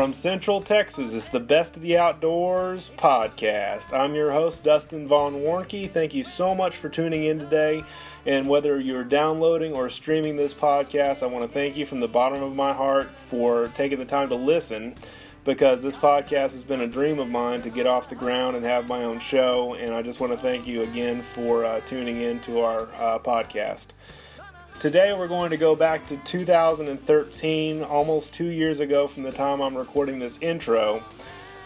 From Central Texas, it's the Best of the Outdoors podcast. I'm your host, Dustin Von Warnke. Thank you so much for tuning in today. And whether you're downloading or streaming this podcast, I want to thank you from the bottom of my heart for taking the time to listen, because this podcast has been a dream of mine to get off the ground and have my own show. And I just want to thank you again for tuning in to our podcast. Today we're going to go back to 2013, almost 2 years ago from the time I'm recording this intro,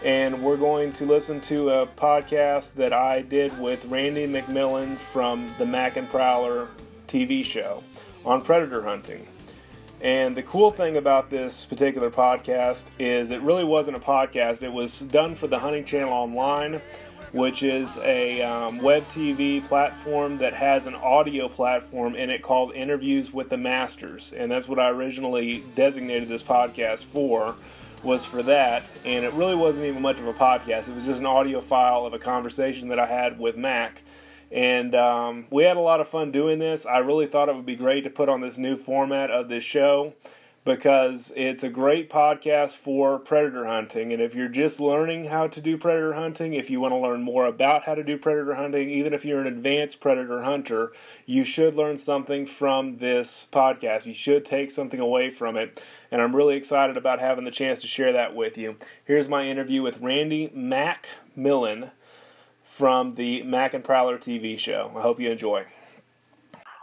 and we're going to listen to a podcast that I did with Randy McMillan from the Mac and Prowler TV show on predator hunting. And the cool thing about this particular podcast is it really wasn't a podcast. It was done for the Hunting Channel Online, which is a web TV platform that has an audio platform in it called Interviews with the Masters. And that's what I originally designated this podcast for, was for that. And it really wasn't even much of a podcast. It was just an audio file of a conversation that I had with Mac. And we had a lot of fun doing this. I really thought it would be great to put on this new format of this show, because it's a great podcast for predator hunting. And if you're just learning how to do predator hunting, if you want to learn more about how to do predator hunting, even if you're an advanced predator hunter, you should learn something from this podcast. You should take something away from it. And I'm really excited about having the chance to share that with you. Here's my interview with Randy McMillan from the Mac and Prowler TV show. I hope you enjoy.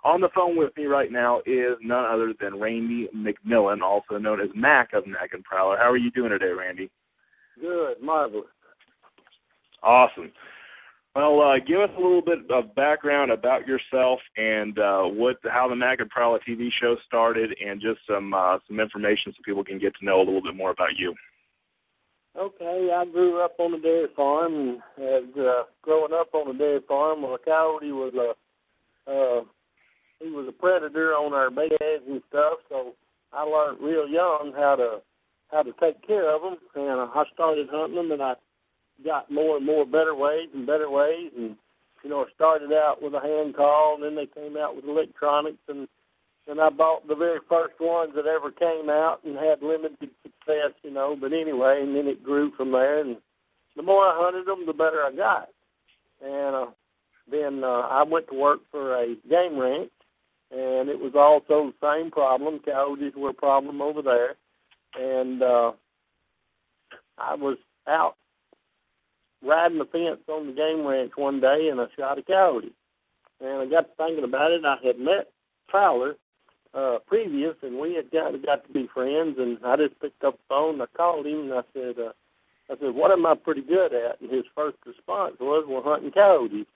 On the phone with me right now is none other than Randy McMillan, also known as Mac of Mac and Prowler. How are you doing today, Randy? Good, marvelous. Awesome. Well, give us a little bit of background about yourself and how the Mac and Prowler TV show started, and just some information so people can get to know a little bit more about you. Okay, I grew up on a dairy farm, and growing up on a dairy farm, a coyote was he was a predator on our beds and stuff, so I learned real young how to take care of them, and I started hunting them, and I got more and more better ways, and, you know, I started out with a hand call, and then they came out with electronics, and I bought the very first ones that ever came out and had limited success, you know, but anyway, and then it grew from there, and the more I hunted them, the better I got. And then I went to work for a game ranch, and it was also the same problem. Coyotes were a problem over there. And I was out riding the fence on the game ranch one day, and I shot a coyote. And I got to thinking about it, and I had met Prowler previous, and we had got to be friends, and I just picked up the phone, and I called him, and I said, what am I pretty good at? And his first response was, well, hunting coyotes.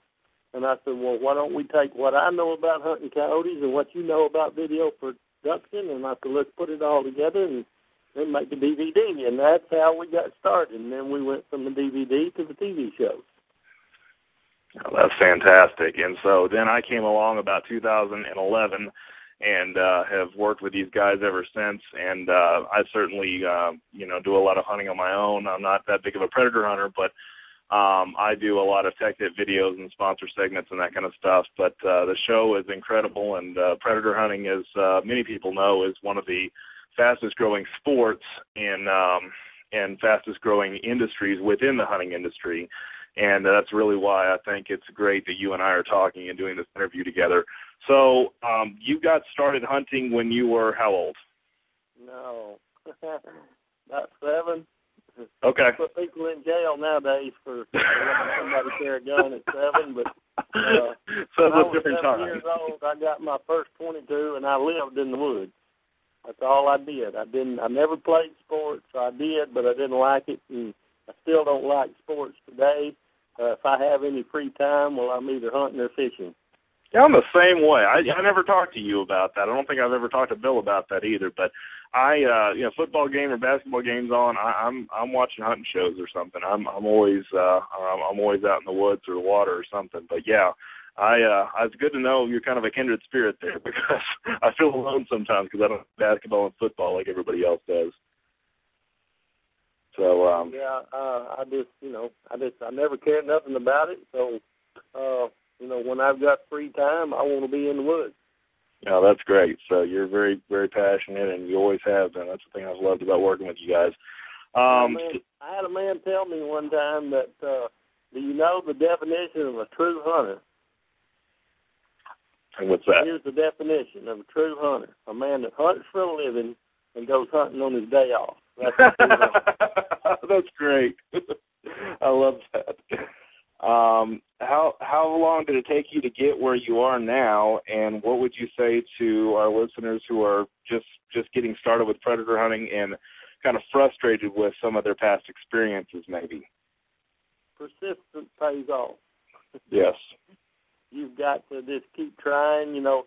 And I said, well, why don't we take what I know about hunting coyotes and what you know about video production, and I said, let's put it all together and then make a DVD. And that's how we got started. And then we went from the DVD to the TV show. Oh, that's fantastic. And so then I came along about 2011 and have worked with these guys ever since. And I certainly, do a lot of hunting on my own. I'm not that big of a predator hunter, but I do a lot of tech tip videos and sponsor segments and that kind of stuff, but the show is incredible, and predator hunting, as many people know, is one of the fastest growing sports and fastest growing industries within the hunting industry, and that's really why I think it's great that you and I are talking and doing this interview together. So you got started hunting when you were how old? No, about 7. Okay. Put people in jail nowadays for letting somebody carry a gun at 7, but so it's a different time. When I was 7 years old, I got my first .22, and I lived in the woods. That's all I did. I never played sports. I did, but I didn't like it, and I still don't like sports today. If I have any free time, well, I'm either hunting or fishing. Yeah, I'm the same way. I never talked to you about that. I don't think I've ever talked to Bill about that either, but football game or basketball game's on, I'm watching hunting shows or something. I'm always out in the woods or the water or something. But yeah, it's good to know you're kind of a kindred spirit there, because I feel alone sometimes because I don't play basketball and football like everybody else does. So I never cared nothing about it. So when I've got free time, I want to be in the woods. No, that's great. So you're very, very passionate, and you always have been. That's the thing I've loved about working with you guys. I had a man tell me one time that, do you know the definition of a true hunter? And what's that? Here's the definition of a true hunter: a man that hunts for a living and goes hunting on his day off. That's great. I love that. How long did it take you to get where you are now, and what would you say to our listeners who are just getting started with predator hunting and kind of frustrated with some of their past experiences maybe? Persistence pays off. Yes. You've got to just keep trying. You know,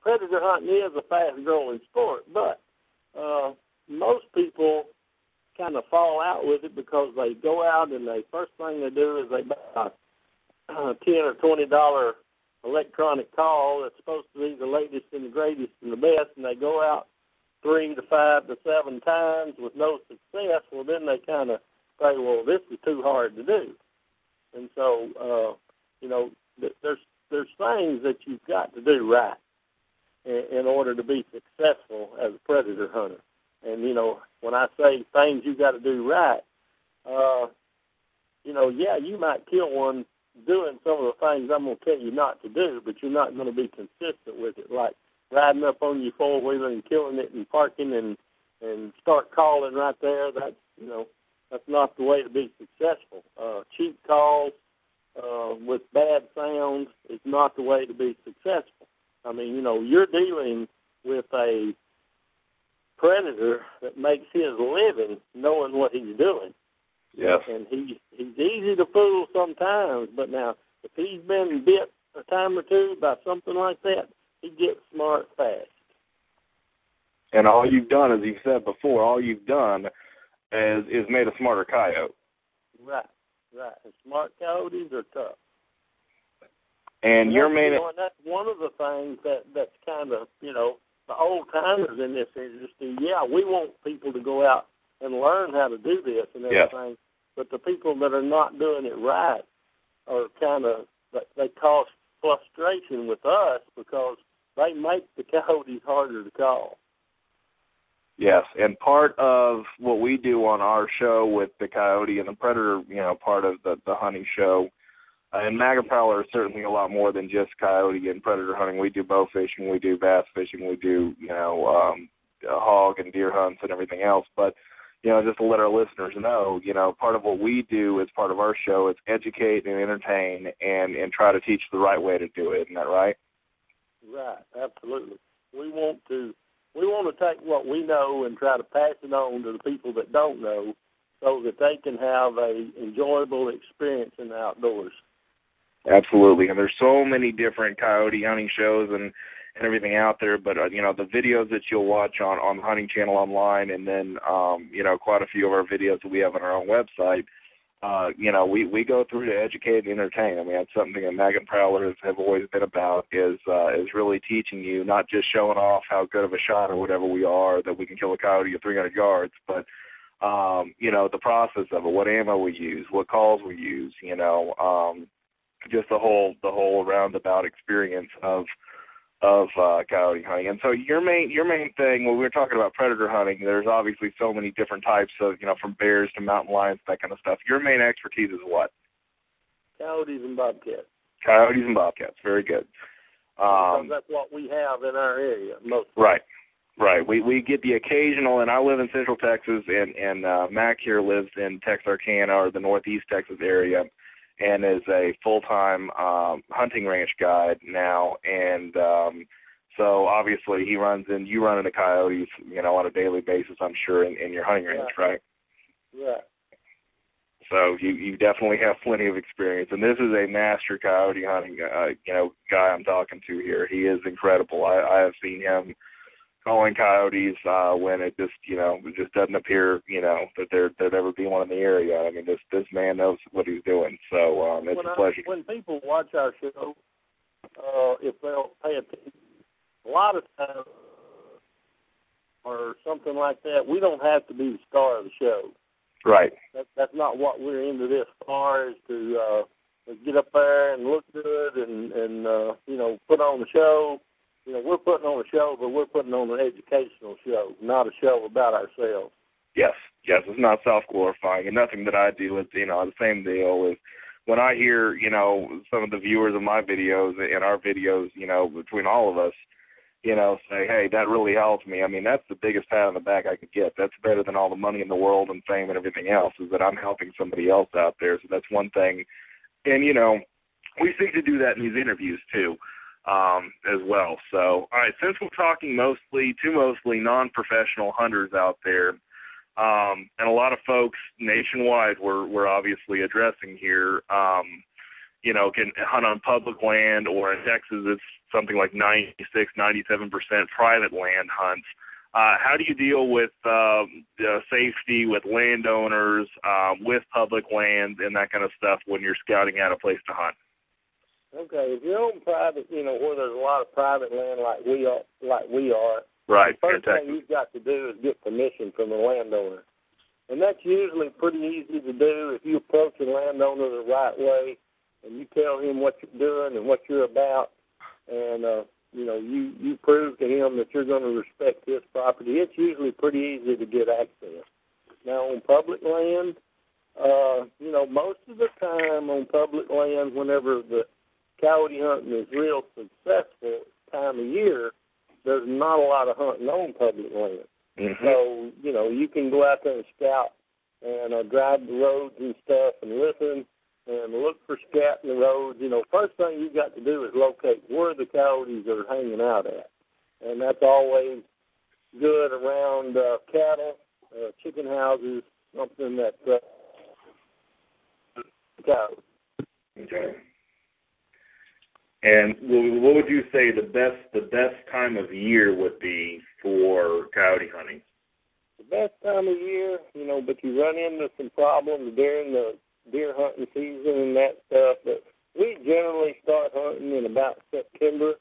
predator hunting is a fast-growing sport, but most people kind of fall out with it because they go out and the first thing they do is they buy a $10 or $20 electronic call that's supposed to be the latest and the greatest and the best, and they go out 3 to 5 to 7 times with no success. Well, then they kind of say, well, this is too hard to do. And so, you know, there's things that you've got to do right in order to be successful as a predator hunter. And, you know, when I say things you got to do right, you know, yeah, you might kill one doing some of the things I'm going to tell you not to do, but you're not going to be consistent with it, like riding up on your four-wheeler and killing it and parking and start calling right there. That's, you know, that's not the way to be successful. Cheap calls with bad sounds is not the way to be successful. I mean, you know, you're dealing with a predator that makes his living knowing what he's doing. Yes. And he's easy to fool sometimes, but now if he's been bit a time or two by something like that, he gets smart fast. And all you've done, as you've said before, all you've done is made a smarter coyote. Right, right. And smart coyotes are tough. And your main... You know, and that's one of the things that's kind of, you know, the old-timers in this industry, yeah, we want people to go out and learn how to do this and everything, yeah. But the people that are not doing it right are kind of, they cause frustration with us because they make the coyotes harder to call. Yes, and part of what we do on our show with the coyote and the predator, you know, part of the hunting show, and Mac and Prowler are certainly a lot more than just coyote and predator hunting. We do bow fishing, we do bass fishing, we do, you know, hog and deer hunts and everything else. But, you know, just to let our listeners know, you know, part of what we do as part of our show is educate and entertain and try to teach the right way to do it. Isn't that right? Right, absolutely. We want to take what we know and try to pass it on to the people that don't know so that they can have an enjoyable experience in the outdoors. Absolutely, and there's so many different coyote hunting shows and everything out there, but, you know, the videos that you'll watch on Hunting Channel Online and then, you know, quite a few of our videos that we have on our own website, you know, we go through to educate and entertain. I mean, that's something that Mac and Prowler have always been about is really teaching you, not just showing off how good of a shot or whatever we are, that we can kill a coyote at 300 yards, but, you know, the process of it, what ammo we use, what calls we use, you know, just the whole roundabout experience of coyote hunting. And so your main thing, when we were talking about predator hunting, there's obviously so many different types of, you know, from bears to mountain lions, that kind of stuff. Your main expertise is what? Coyotes and bobcats. Coyotes and bobcats. Very good. Because that's what we have in our area mostly. Right. Right. We get the occasional, and I live in Central Texas, and Mac here lives in Texarkana or the Northeast Texas area, and is a full-time hunting ranch guide now. And so obviously you run into coyotes, you know, on a daily basis, I'm sure, in your hunting ranch, right? Yeah. So you definitely have plenty of experience. And this is a master coyote hunting, you know, guy I'm talking to here. He is incredible. I have seen him calling coyotes when it just, you know, it just doesn't appear, you know, that there'd ever be one in the area. I mean, this man knows what he's doing, so it's a pleasure. When people watch our show, if they'll pay attention, a lot of times or something like that, we don't have to be the star of the show. Right. That's not what we're into this far, is to get up there and look good and you know, put on the show. You know, we're putting on a show, but we're putting on an educational show, not a show about ourselves. Yes, Yes, it's not self-glorifying, and nothing that I do is, you know, the same deal. Is when I hear, you know, some of the viewers of my videos and our videos, you know, between all of us, you know, say, hey, that really helped me. I mean, that's the biggest pat on the back I could get. That's better than all the money in the world and fame and everything else, is that I'm helping somebody else out there. So that's one thing. And, you know, we seek to do that in these interviews, too, as well. So, all right, since we're talking mostly to mostly non-professional hunters out there, and a lot of folks nationwide we're obviously addressing here, you know, can hunt on public land, or in Texas it's something like 96, 97% private land hunts. How do you deal with safety, with landowners, with public land and that kind of stuff when you're scouting out a place to hunt? Okay, if you're on private, you know, where there's a lot of private land like we are, right. The first thing you've got to do is get permission from the landowner. And that's usually pretty easy to do if you approach the landowner the right way and you tell him what you're doing and what you're about, and, you know, you prove to him that you're going to respect his property. It's usually pretty easy to get access. Now, on public land, you know, most of the time on public land, whenever the coyote hunting is real successful time of year, there's not a lot of hunting on public land. Mm-hmm. So, you know, you can go out there and scout and drive the roads and stuff and listen and look for scouting the roads. You know, first thing you've got to do is locate where the coyotes are hanging out at. And that's always good around cattle, chicken houses, something that coyotes. Okay. And what would you say the best time of year would be for coyote hunting? The best time of year, you know, but you run into some problems during the deer hunting season and that stuff. But we generally start hunting in about September,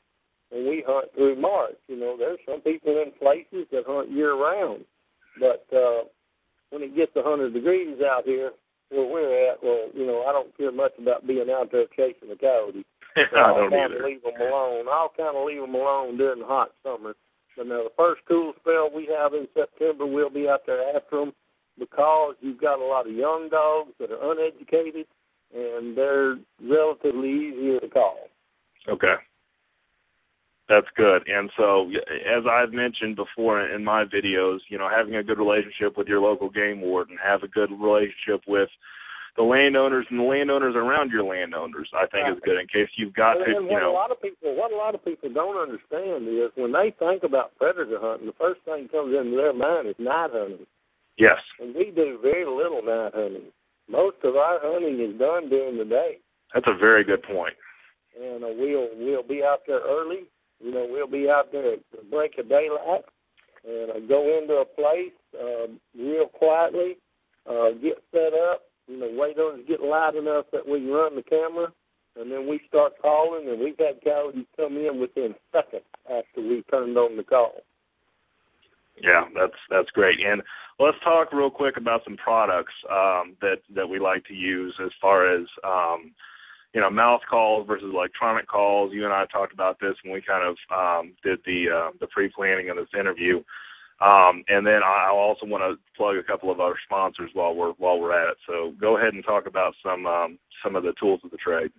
and we hunt through March. You know, there's some people in places that hunt year-round. But when it gets 100 degrees out here where we're at, well, you know, I don't care much about being out there chasing the coyotes. So I'll kind of leave them alone. I'll kind of leave them alone during the hot summer. But now the first cool spell we have in September, we'll be out there after them, because you've got a lot of young dogs that are uneducated, and they're relatively easier to call. Okay. That's good. And so, as I've mentioned before in my videos, you know, having a good relationship with your local game warden, have a good relationship with the landowners and the landowners around your landowners, I think, is good in case you've got to, you know. What a lot of people don't understand is when they think about predator hunting, the first thing that comes into their mind is night hunting. Yes. And we do very little night hunting. Most of our hunting is done during the day. That's a very good point. And we'll be out there early. You know, we'll be out there at the break of daylight and go into a place real quietly, get set up. You know, wait on it to get light enough that we can run the camera, and then we start calling, and we've had coyotes come in within seconds after we turned on the call. Yeah, that's great. And let's talk real quick about some products that we like to use as far as, you know, mouth calls versus electronic calls. You and I talked about this when we kind of did the pre-planning of this interview. And then I also want to plug a couple of our sponsors while we're at it. So go ahead and talk about some of the tools of the trade.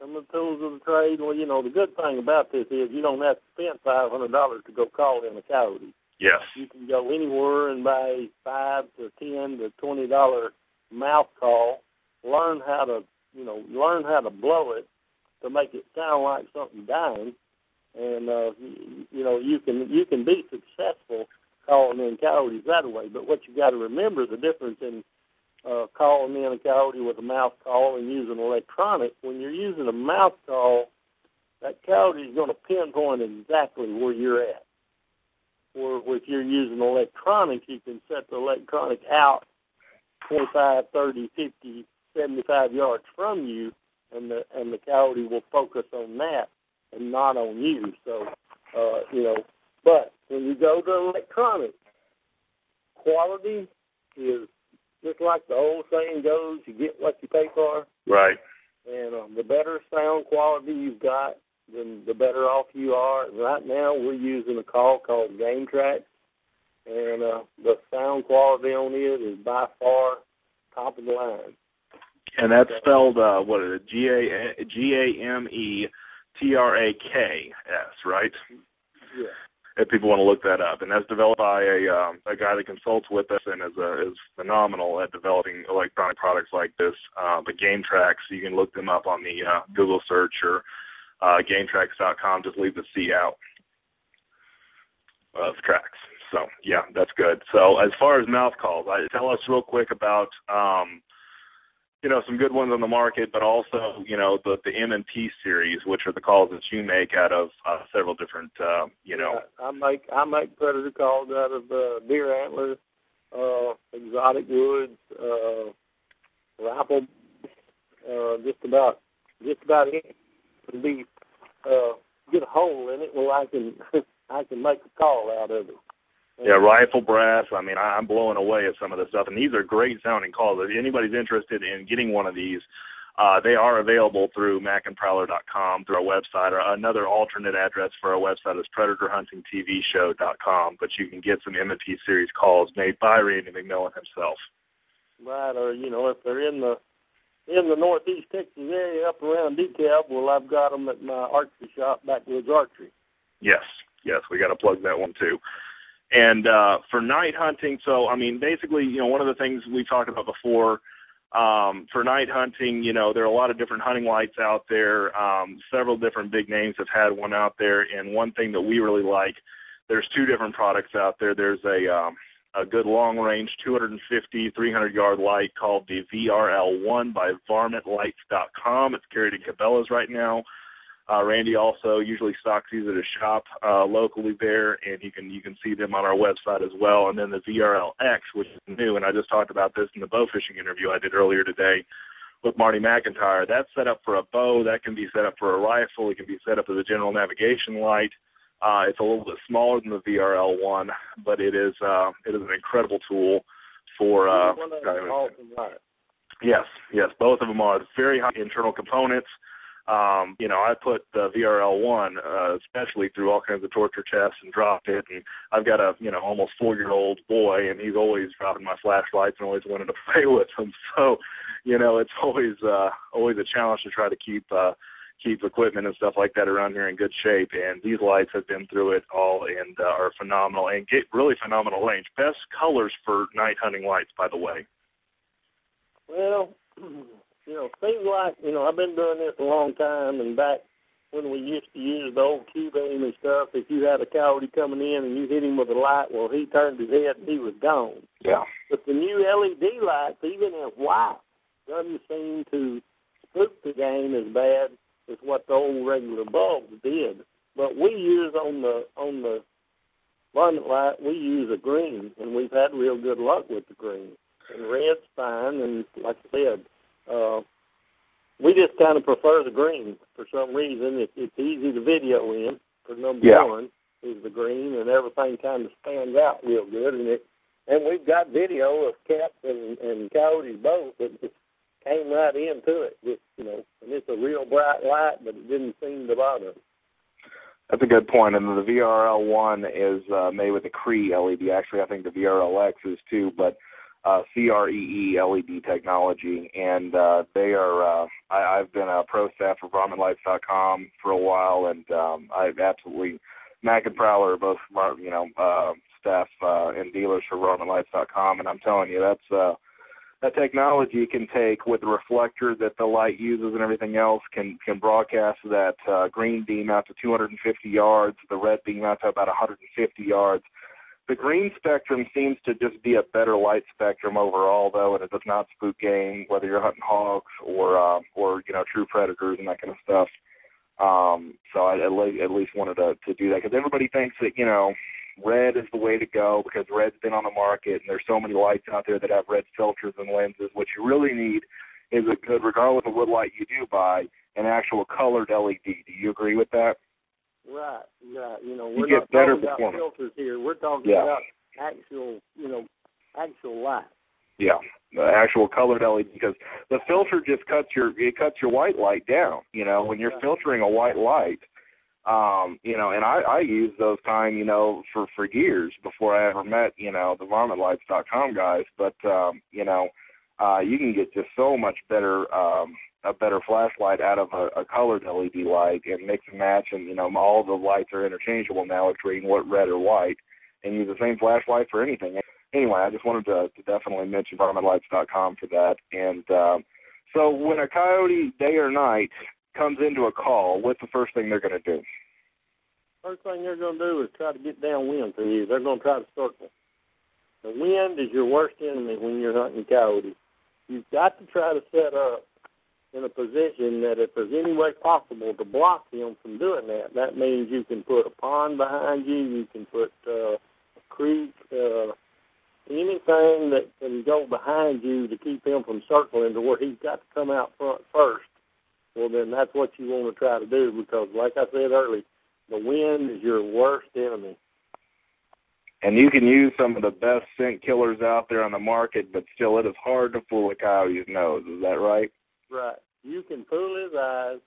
Some of the tools of the trade. Well, you know, the good thing about this is you don't have to spend $500 to go call in a coyote. Yes. You can go anywhere and buy $5 to $10 to $20 mouth call. Learn how to blow it to make it sound like something dying. And, you know, you can be successful calling in coyotes that way. But what you got to remember, the difference in calling in a coyote with a mouth call and using electronic, when you're using a mouth call, that coyote is going to pinpoint exactly where you're at. Or if you're using electronic, you can set the electronic out 25, 30, 50, 75 yards from you, and the coyote will focus on that and not on you. So, you know, but when you go to electronic, quality is just like the old saying goes, you get what you pay for. Right. And the better sound quality you've got, then the better off you are. And right now we're using a call called GameTrax, and the sound quality on it by far top of the line. And that's spelled, what is it, G-A-M-E-T-R-A-K-S, right? Yeah. If people want to look that up. And that's developed by a guy that consults with us and is phenomenal at developing electronic products like this. But GameTrax, you can look them up on the Google search or GameTrax.com. Just leave the C out of tracks. So, yeah, that's good. So as far as mouth calls, tell us real quick about you know, some good ones on the market, but also, you know, the M&P series, which are the calls that you make out of several different, you know. I make predator calls out of deer antler, exotic woods, rifle, just about anything can be get a hole in it. Well, I can make a call out of it. Yeah, rifle brass. I mean, I'm blown away at some of this stuff, and these are great sounding calls. If anybody's interested in getting one of these, they are available through macandprowler.com, through our website, or another alternate address for our website is predatorhuntingtvshow.com, but you can get some M&P series calls made by Randy McMillan himself. Right, or, you know, if they're in the Northeast Texas area up around DeKalb, well, I've got them at my archery shop, Backwoods Archery. Yes, we got to plug that one, too. And for night hunting, so, I mean, basically, you know, one of the things we talked about before, for night hunting, you know, there are a lot of different hunting lights out there. Several different big names have had one out there. And one thing that we really like, there's two different products out there. There's a good long-range 250, 300-yard light called the VRL 1 by RomanLights.com. It's carried at Cabela's right now. Randy also usually stocks these at a shop locally there, and you can see them on our website as well. And then the VRL X, which is new, and I just talked about this in the bow fishing interview I did earlier today with Marty McIntyre. That's set up for a bow. That can be set up for a rifle. It can be set up as a general navigation light. It's a little bit smaller than the VRL one, but it is an incredible tool for Yes, both of them are very high internal components. You know, I put the VRL1 especially through all kinds of torture tests and dropped it. And I've got a, you know, almost 4-year-old boy, and he's always dropping my flashlights and always wanted to play with them. So, you know, it's always a challenge to try to keep equipment and stuff like that around here in good shape. And these lights have been through it all and are phenomenal and get really phenomenal range. Best colors for night hunting lights, by the way. Well, you know, things like, you know, I've been doing this a long time, and back when we used to use the old cue beam and stuff, if you had a coyote coming in and you hit him with a light, well, he turned his head and he was gone. Yeah. But the new LED lights, even in white, doesn't seem to spook the game as bad as what the old regular bulbs did. But we use on the abundant light, we use a green, and we've had real good luck with the green. And red's fine, and like I said, we just kind of prefer the green for some reason. It's easy to video in, for number one, is the green, and everything kind of stands out real good. And we've got video of cats and coyotes both that just came right into it, just, you know, and it's a real bright light, but it didn't seem to bother us. That's a good point. And the VRL1 is made with the Cree LED. Actually, I think the VRL X is too, but CREE LED technology, and they are. I've been a pro staff for RomanLights.com for a while, and I've absolutely Mac and Prowler are both, you know, staff and dealers for RomanLights.com, and I'm telling you, that's that technology can take with the reflector that the light uses and everything else can broadcast that green beam out to 250 yards, the red beam out to about 150 yards. The green spectrum seems to just be a better light spectrum overall, though, and it does not spook game, whether you're hunting hogs or you know, true predators and that kind of stuff. So I at least wanted to do that because everybody thinks that, you know, red is the way to go because red's been on the market, and there's so many lights out there that have red filters and lenses. What you really need is a good, regardless of what light you do buy, an actual colored LED. Do you agree with that? Right, right. You know, we're not talking about filters here. We're talking about actual light. Yeah, the actual colored LED, because the filter just cuts your white light down. You know, when you're filtering a white light, And I used those time, for years before I ever met, the RomanLights.com guys. But, you can get just so much better, a better flashlight out of a colored LED light and mix and match. And, all the lights are interchangeable now between what red or white, and use the same flashlight for anything. Anyway, I just wanted to definitely mention RomanLights.com for that. And so when a coyote, day or night, comes into a call, what's the first thing they're going to do? First thing they're going to do is try to get downwind for you. They're going to try to circle. The wind is your worst enemy when you're hunting coyotes. You've got to try to set up in a position that if there's any way possible to block him from doing that. That means you can put a pond behind you. You can put a creek, anything that can go behind you to keep him from circling to where he's got to come out front first. Well, then that's what you want to try to do because, like I said earlier, the wind is your worst enemy. And you can use some of the best scent killers out there on the market, but still it is hard to fool a coyote's nose. Is that right? Right. You can fool his eyes,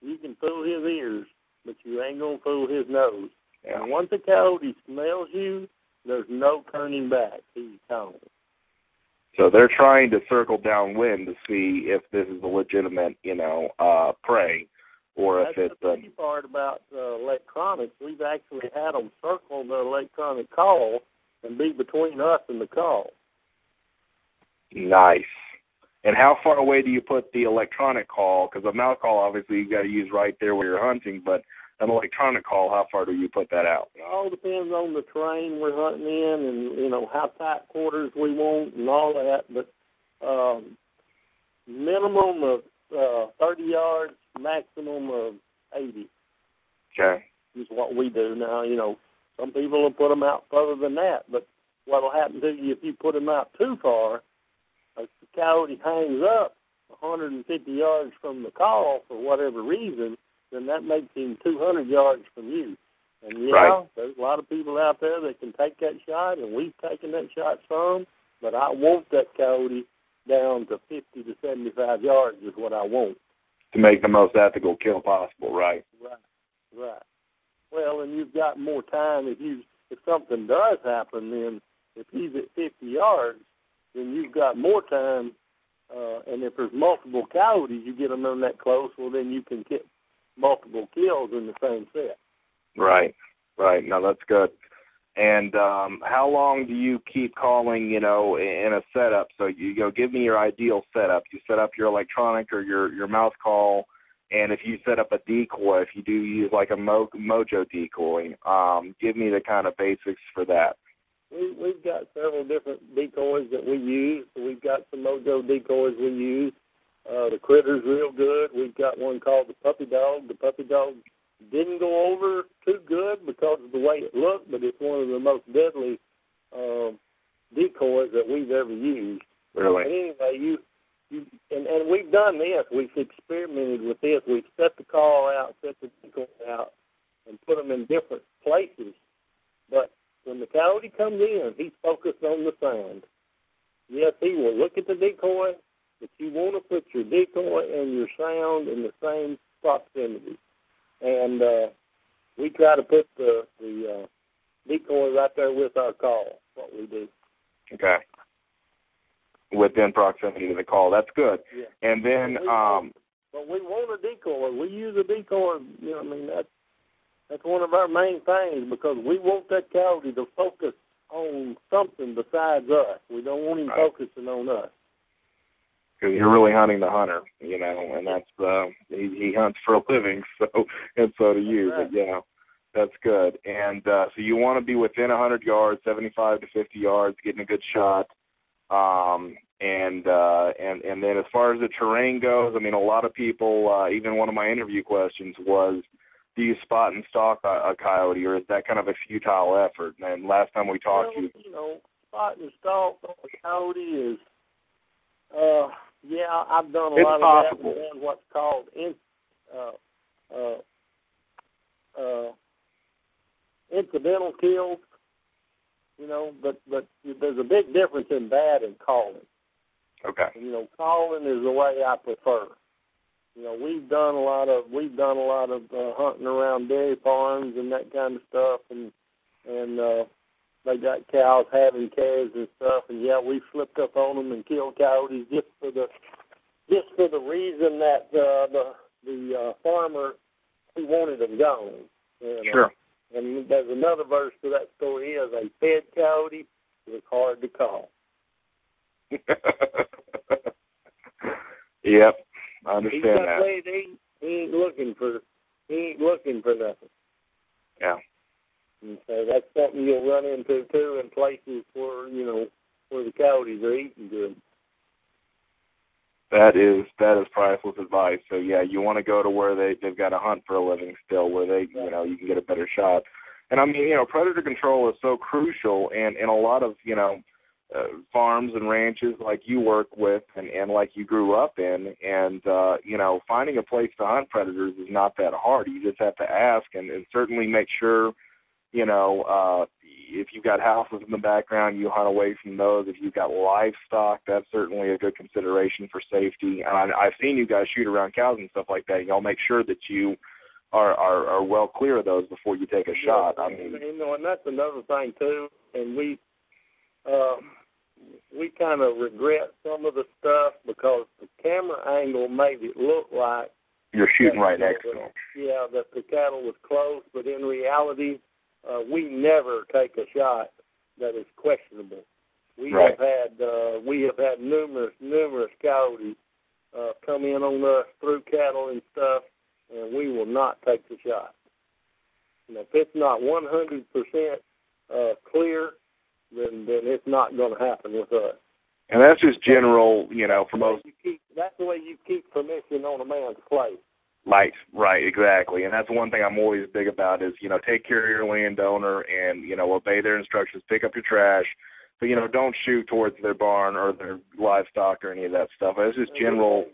you can fool his ears, but you ain't going to fool his nose. Yeah. And once a coyote smells you, there's no turning back. He's gone. So they're trying to circle downwind to see if this is a legitimate, prey, or if it's... That's the funny part about electronics. We've actually had them circle the electronic call and be between us and the call. Nice. And how far away do you put the electronic call? Because a mouth call, obviously, you've got to use right there where you're hunting, but an electronic call, how far do you put that out? It all depends on the terrain we're hunting in and, how tight quarters we want and all that. But minimum of 30 yards, maximum of 80. Okay. Is what we do now. Some people will put them out further than that. But what will happen to you if you put them out too far, if the coyote hangs up 150 yards from the call for whatever reason, then that makes him 200 yards from you. And, right. There's a lot of people out there that can take that shot, and we've taken that shot some, but I want that coyote down to 50 to 75 yards is what I want. To make the most ethical kill possible, right? Right. Well, and you've got more time. If something does happen, then if he's at 50 yards, then you've got more time. And if there's multiple coyotes, you get them in that close, well, then you can get multiple kills in the same set. Right. No, that's good. And how long do you keep calling, in a setup? So you go, give me your ideal setup. You set up your electronic or your mouth call, and if you set up a decoy, if you do use like a mojo decoy, give me the kind of basics for that. We've got several different decoys that we use. We've got some mojo decoys we use. The critter's real good. We've got one called the puppy dog. The puppy dog didn't go over too good because of the way it looked, but it's one of the most deadly decoys that we've ever used. Really? And anyway, and we've done this. We've experimented with this. We've set the call out, set the decoy out, and put them in different places. But when the coyote comes in, he's focused on the sound. Yes, he will look at the decoy, but you want to put your decoy and your sound in the same proximity. And we try to put the decoy right there with our call, what we do. Okay. Within proximity to the call. That's good. Yeah. And then... But we want a decoy. We use a decoy. That's one of our main things because we want that coyote to focus on something besides us. We don't want him focusing on us. Because you're really hunting the hunter, and that's he hunts for a living, so do you. Right. But that's good. And so you want to be within 100 yards, 75 to 50 yards, getting a good shot. And then as far as the terrain goes, a lot of people. Even one of my interview questions was, do you spot and stalk a coyote, or is that kind of a futile effort? And last time we talked, spot and stalk a coyote is. I've done a lot of that. We've done what's called incidental kills, but there's a big difference in that and calling. Okay. Calling is the way I prefer. You know, we've done a lot of hunting around dairy farms and that kind of stuff, and they got cows having calves and stuff, and yeah, we slipped up on them and killed coyotes just for the reason that the farmer, he wanted them gone. You know? Sure. And there's another verse to that story is, a fed coyote is hard to call. Yep, I understand that. He ain't looking for nothing. Yeah. And so that's something you'll run into too in places where, you know, where the coyotes are eating good. That is priceless advice. So yeah, you want to go to where they've got to hunt for a living still, where they, you know, you can get a better shot. And I mean, you know, predator control is so crucial, and in a lot of, you know, farms and ranches like you work with and like you grew up in, and you know, finding a place to hunt predators is not that hard. You just have to ask and certainly make sure, you know, if you've got houses in the background, you hunt away from those. If you've got livestock, that's certainly a good consideration for safety. And I've seen you guys shoot around cows and stuff like that. Y'all make sure that you are well clear of those before you take a shot. I mean, you know, and that's another thing too. And we kind of regret some of the stuff because the camera angle made it look like you're shooting right next to them. Yeah, that the cattle was close, but in reality, we never take a shot that is questionable. We have had numerous coyotes come in on us through cattle and stuff, and we will not take the shot. And if it's not 100% clear, then it's not going to happen with us. And that's just general, you know, for most. That's the way you keep permission on a man's place. Right, exactly. And that's one thing I'm always big about is, you know, take care of your landowner and, you know, obey their instructions, pick up your trash, but, you know, don't shoot towards their barn or their livestock or any of that stuff. It's just general.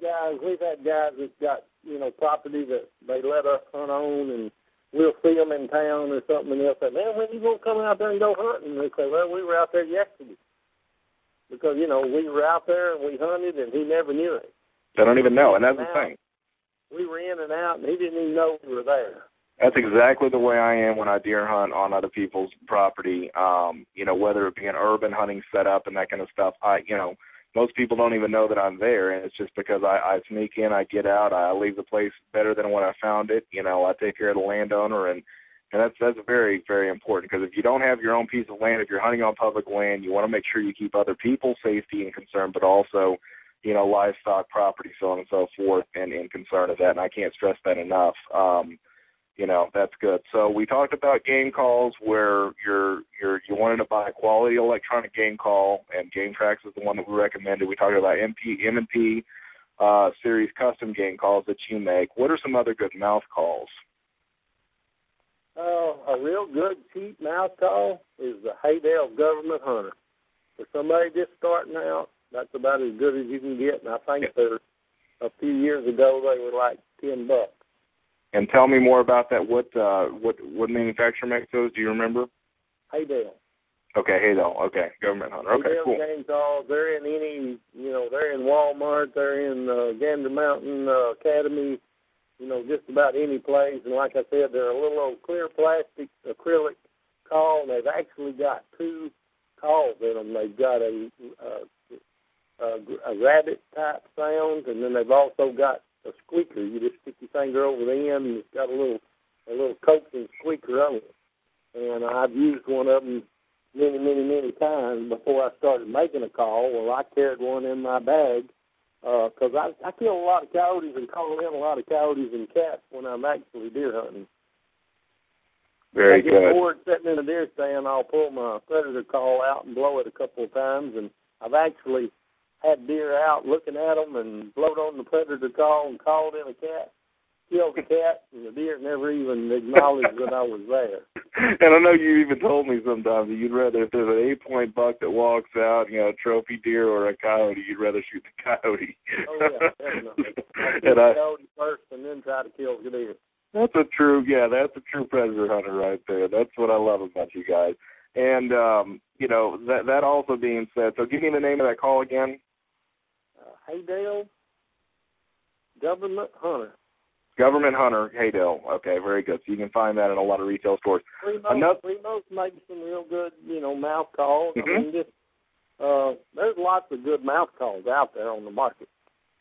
We've had guys that's got, you know, property that they let us hunt on, and we'll see them in town or something, and they'll say, man, when are you going to come out there and go hunting? They say, well, we were out there yesterday. Because, you know, we were out there and we hunted, and he never knew it. They don't even know, and that's the thing. We were in and out, and he didn't even know we were there. That's exactly the way I am when I deer hunt on other people's property, you know, whether it be an urban hunting setup and that kind of stuff. You know, most people don't even know that I'm there, and it's just because I sneak in, I get out, I leave the place better than when I found it. You know, I take care of the landowner, and that's very, very important, because if you don't have your own piece of land, if you're hunting on public land, you want to make sure you keep other people's safety and concern, but also, you know, livestock, property, so on and so forth, and in concern of that, and I can't stress that enough. You know, that's good. So we talked about game calls where you wanted to buy a quality electronic game call, and GameTrax is the one that we recommended. We talked about M&P series custom game calls that you make. What are some other good mouth calls? A real good, cheap mouth call is the Haydel Government Hunter. For somebody just starting out, that's about as good as you can get, and I think a few years ago they were like $10. And tell me more about that. What manufacturer makes those? Do you remember? Haydel. Okay, Haydel. Okay, Government Hunter. Okay, Haydel, cool. Game calls. They're in any, you know, they're in Walmart. They're in Gander Mountain Academy. You know, just about any place. And like I said, they're a little old clear plastic acrylic call. They've actually got two calls in them. They've got a rabbit-type sound, and then they've also got a squeaker. You just stick your finger over the end, and it's got a little coaxing squeaker on it. And I've used one of them many, many, many times before I started making a call. Well, I carried one in my bag because I kill a lot of coyotes and call in a lot of coyotes and cats when I'm actually deer hunting. Very good. I get bored sitting in a deer stand, I'll pull my predator call out and blow it a couple of times, and I've actually had deer out looking at them and blowed on the predator call and called in a cat, killed the cat, and the deer never even acknowledged that I was there. And I know you even told me sometimes that you'd rather, if there's an 8-point buck that walks out, you know, a trophy deer or a coyote, you'd rather shoot the coyote. Oh, yeah, definitely. I shoot the coyote first and then try to kill the deer. That's a true predator hunter right there. That's what I love about you guys. And, you know, that also being said, so give me the name of that call again. Haydel Government Hunter. Government Hunter, Haydel. Okay, very good. So you can find that in a lot of retail stores. Primo's making some real good, mouth calls. Mm-hmm. I mean, there's lots of good mouth calls out there on the market.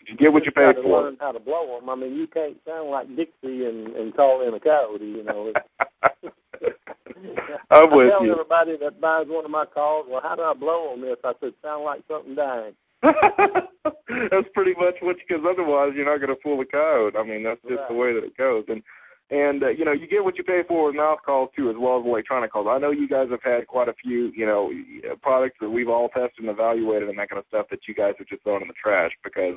You get what you pay for. Learn how to blow them. I mean, you can't sound like Dixie and call in a coyote, I'm with you. I tell everybody that buys one of my calls, well, how do I blow on this? I said, sound like something dying. That's pretty much what, because otherwise you're not going to fool the coyote. I mean, that's just right. The way that it goes. And you get what you pay for with mouth calls, too, as well as electronic calls. I know you guys have had quite a few, products that we've all tested and evaluated and that kind of stuff that you guys are just throwing in the trash because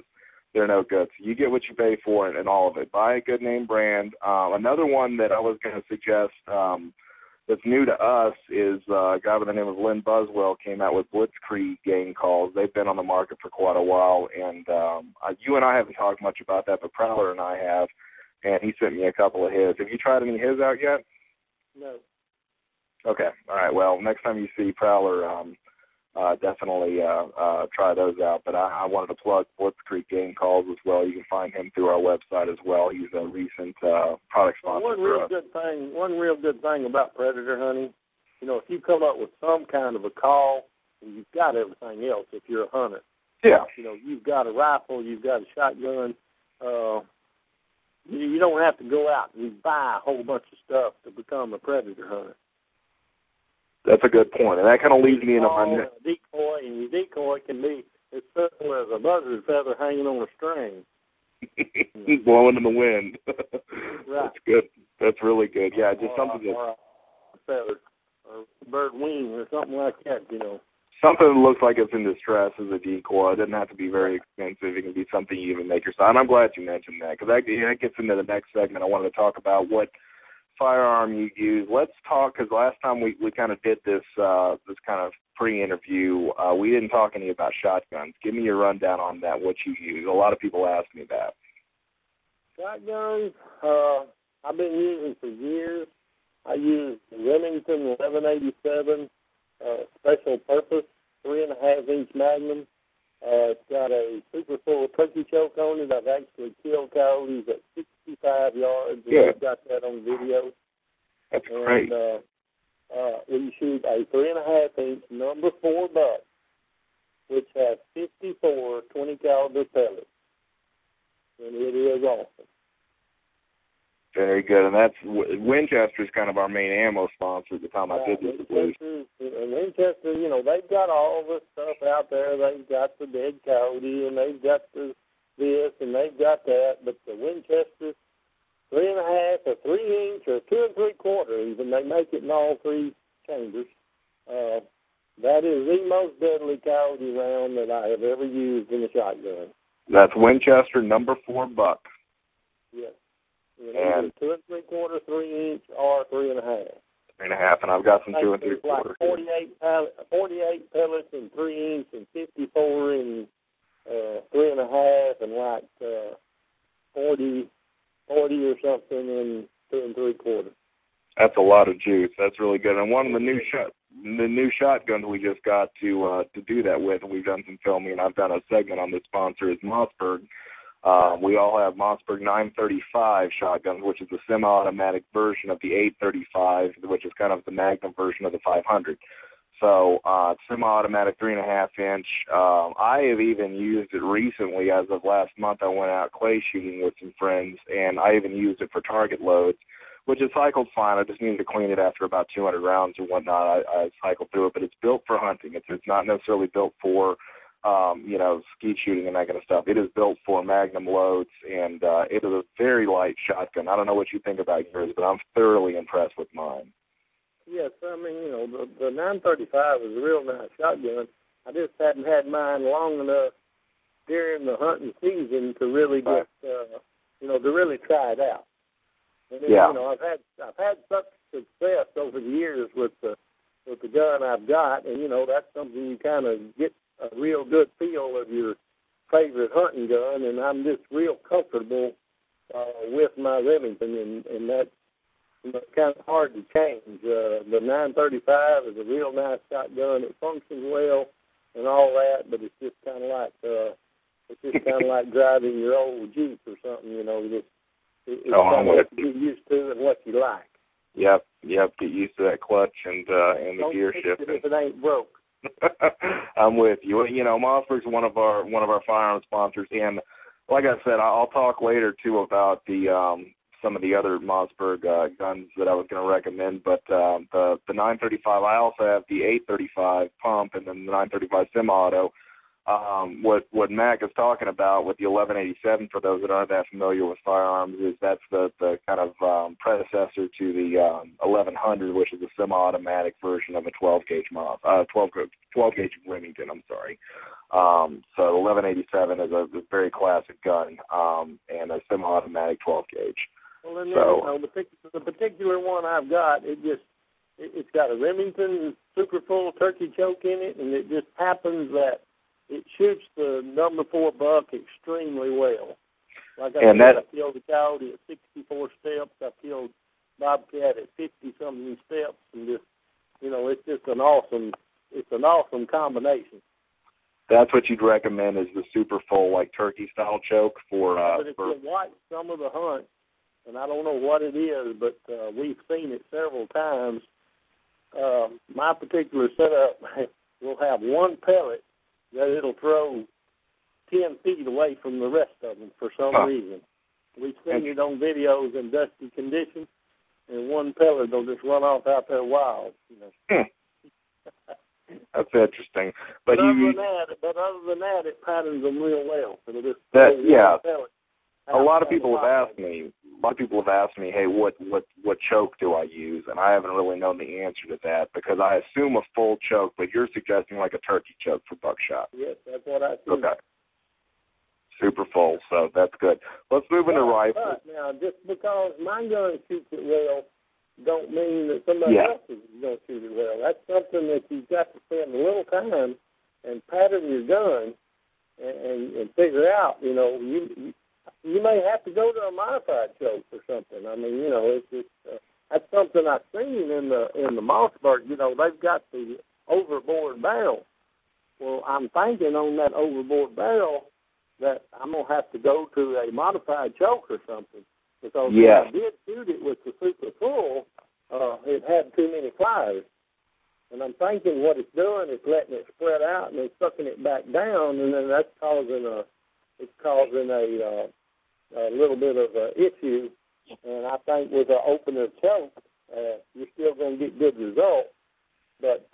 they're no good. So you get what you pay for and all of it. Buy a good name brand. Another one that I was going to suggest that's new to us is a guy by the name of Lynn Buswell came out with Blitzkrieg Game Calls. They've been on the market for quite a while, and you and I haven't talked much about that, but Prowler and I have, and he sent me a couple of his. Have you tried any of his out yet? No. Okay. All right. Well, next time you see Prowler, definitely try those out. But I wanted to plug Blitzkrieg Game Calls as well. You can find him through our website as well. He's a recent product sponsor. One real good thing about predator hunting, if you come up with some kind of a call, you've got everything else if you're a hunter. Yeah. You've got a rifle, you've got a shotgun. You don't have to go out and buy a whole bunch of stuff to become a predator hunter. That's a good point, and that kind of leads me into my decoy, and your decoy can be as simple as a buzzard feather hanging on a string. Blowing in the wind. Right. That's good. That's really good. Yeah, just something or a feather or a bird wing or something like that, Something that looks like it's in distress is a decoy. It doesn't have to be very expensive. It can be something you even make yourself. And I'm glad you mentioned that, because that gets into the next segment. I wanted to talk about what firearm you use. Let's talk, because last time we kind of did this this kind of pre-interview, we didn't talk any about shotguns. Give me your rundown on that, what you use. A lot of people ask me that. Shotguns, I've been using for years. I use Remington 1187 special purpose 3.5-inch magnum. It's got a super full turkey choke on it. I've actually killed coyotes at 65 yards. Yeah. We've got that on video. That's great. We shoot a 3.5-inch number 4 buck, which has 54 20 caliber pellets, and it is awesome. Very good, and that's Winchester's kind of our main ammo sponsor at the time I did this. Winchester, they've got all the stuff out there. They've got the dead coyote, and they've got this, and they've got that. But the Winchester 3.5 or 3-inch or 2 3/4 even, they make it in all 3 chambers. That is the most deadly coyote round that I have ever used in a shotgun. That's Winchester number 4 buck. Yes. And 2 3/4, 3-inch, or 3.5. 3.5, and I've got some 2 3/4. Like 48 pellets and 3-inch, and 54 and 3.5, and like 40 or something in 2 3/4. That's a lot of juice. That's really good. And one of the new shotguns we just got to do that with, and we've done some filming, and I've done a segment on this sponsor is Mossberg. We all have Mossberg 935 shotguns, which is the semi-automatic version of the 835, which is kind of the magnum version of the 500. So semi-automatic 3.5-inch. I have even used it recently. As of last month, I went out clay shooting with some friends, and I even used it for target loads, which is cycled fine. I just needed to clean it after about 200 rounds or whatnot. I cycled through it, but it's built for hunting. It's not necessarily built for skeet shooting and that kind of stuff. It is built for magnum loads, and it is a very light shotgun. I don't know what you think about yours, but I'm thoroughly impressed with mine. Yes, I mean, the 935 is a real nice shotgun. I just hadn't had mine long enough during the hunting season to really get, to really try it out. And then, I've had such success over the years with the gun I've got, and that's something you kind of get a real good feel of your favorite hunting gun, and I'm just real comfortable with my Remington, and that's kind of hard to change. The 935 is a real nice shotgun. It functions well and all that, but it's just kind of like It's just kind of like driving your old Jeep or something, you know. It's get used to and what you like. Yep. Get used to that clutch and the gear shift. If it ain't broke. I'm with you. You know, Mossberg's one of our firearm sponsors, and like I said, I'll talk later too about the some of the other Mossberg guns that I was going to recommend. But the 935, I also have the 835 pump, and then the 935 semi-auto. What Mac is talking about with the 1187, for those that aren't that familiar with firearms, is that's the kind of predecessor to the 1100, which is a semi-automatic version of a 12 gauge Remington. I'm sorry. So 1187 is a very classic gun, and a semi-automatic 12 gauge. Well, and then, the particular one I've got, it's got a Remington super full turkey choke in it, and it just happens that it shoots the number 4 buck extremely well. Like I killed a coyote at 64 steps. I killed bobcat at 50-something steps, and just, you know, it's just an awesome combination. That's what you'd recommend, is the super full, like turkey style choke for. But if you watch some of the hunts, and I don't know what it is, but we've seen it several times. My particular setup will have one pellet that it'll throw 10 feet away from the rest of them for some reason. We've seen it on videos in dusty conditions, and one pellet will just run off out there wild. You know. That's interesting. But other than that, it patterns them real well. So A lot of people have asked me, hey, what choke do I use? And I haven't really known the answer to that, because I assume a full choke, but you're suggesting like a turkey choke for buckshot. Yes, that's what I think. Okay. Super full, so that's good. Let's move into rifles. Now, just because my gun shoots it well don't mean that somebody else's don't shoot it well. That's something that you've got to spend a little time and pattern your gun and figure out, you know, you may have to go to a modified choke or something. I mean, you know, it's just that's something I've seen in the Mossberg. You know, they've got the overboard barrel. Well, I'm thinking on that overboard barrel that I'm gonna have to go to a modified choke or something, because when I did shoot it with the super full, it had too many pliers, and I'm thinking what it's doing is letting it spread out and then sucking it back down, and then that's causing a little bit of an issue, and I think with an opener choke, you're still going to get good results, but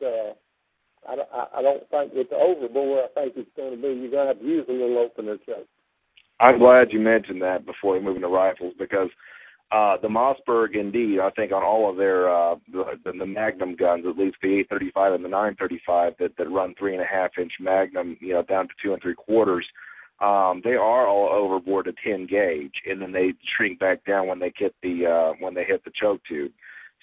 I don't think with the overboard, I think it's going to be, you're going to have to use a little opener choke. I'm glad you mentioned that before we move into rifles, because the Mossberg, indeed, I think on all of their the Magnum guns, at least the 835 and the 935 that run 3.5-inch Magnum, you know, down to 2 3/4, they are all overboard to 10 gauge, and then they shrink back down when they hit the choke tube.